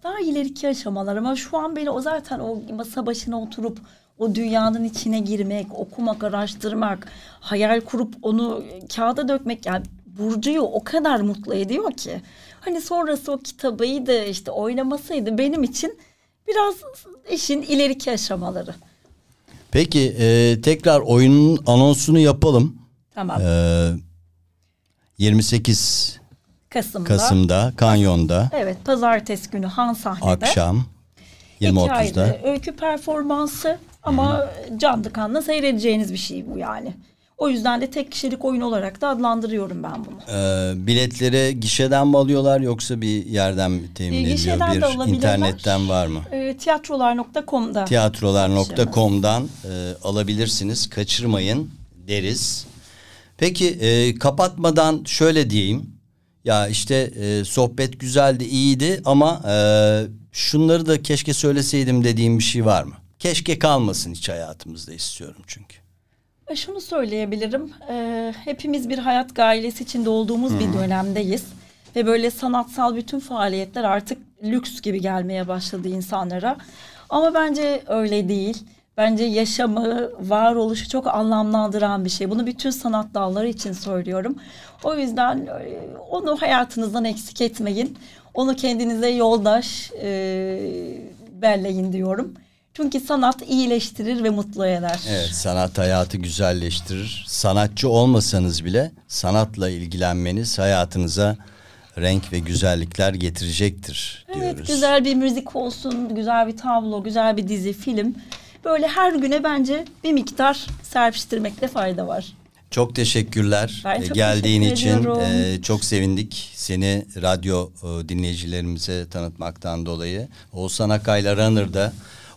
daha ileriki aşamalar, ama şu an beni o zaten o masa başına oturup o dünyanın içine girmek, okumak, araştırmak, hayal kurup onu kağıda dökmek, yani Burcu'yu o kadar mutlu ediyor ki. Hani sonrası o kitabıydı, işte oynamasıydı, benim için biraz işin ileriki aşamaları. Peki tekrar oyunun anonsunu yapalım. Tamam. 28 Kasım'da Kanyon'da. Evet, pazartesi günü Han sahnede. Akşam 20.30'da. Öykü performansı ama canlı kanla seyredeceğiniz bir şey bu yani. O yüzden de tek kişilik oyun olarak da adlandırıyorum ben bunu. Biletleri gişeden mi alıyorlar, yoksa bir yerden mi temin ediliyor? İnternetten var mı? Tiyatrolar.com'da. Tiyatrolar.com'dan alabilirsiniz. Kaçırmayın deriz. Peki kapatmadan şöyle diyeyim. Ya işte sohbet güzeldi, iyiydi ama şunları da keşke söyleseydim dediğim bir şey var mı? Keşke kalmasın hiç hayatımızda, istiyorum çünkü. Şunu söyleyebilirim. Hepimiz bir hayat gailesi içinde olduğumuz bir dönemdeyiz. Ve böyle sanatsal bütün faaliyetler artık lüks gibi gelmeye başladı insanlara. Ama bence öyle değil. Bence yaşamı, varoluşu çok anlamlandıran bir şey. Bunu bütün sanat dalları için söylüyorum. O yüzden onu hayatınızdan eksik etmeyin. Onu kendinize yoldaş belleyin diyorum. Çünkü sanat iyileştirir ve mutlu eder. Evet, sanat hayatı güzelleştirir. Sanatçı olmasanız bile sanatla ilgilenmeniz hayatınıza renk ve güzellikler getirecektir diyoruz. Evet, güzel bir müzik olsun, güzel bir tablo, güzel bir dizi, film. Böyle her güne bence bir miktar serpiştirmekte fayda var. Çok teşekkürler geldiğin için. Çok sevindik seni radyo dinleyicilerimize tanıtmaktan dolayı. Oğuzhan Akay'la Runner'da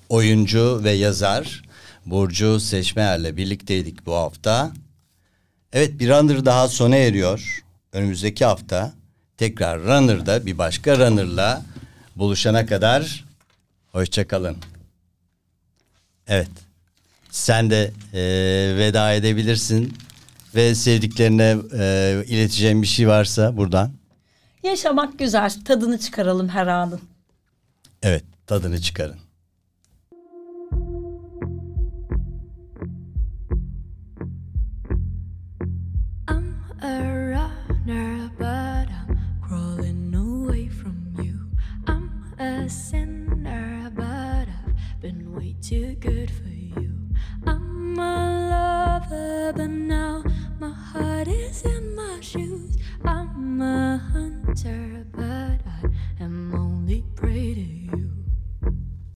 oyuncu ve yazar Burcu Seçmeer'le birlikteydik bu hafta. Evet, bir Runner daha sona eriyor. Önümüzdeki hafta tekrar Runner'da bir başka Runner'la buluşana kadar hoşçakalın. Evet, sen de veda edebilirsin ve sevdiklerine ileteceğin bir şey varsa buradan. Yaşamak güzel, tadını çıkaralım her anın. Evet, tadını çıkarın. Too good for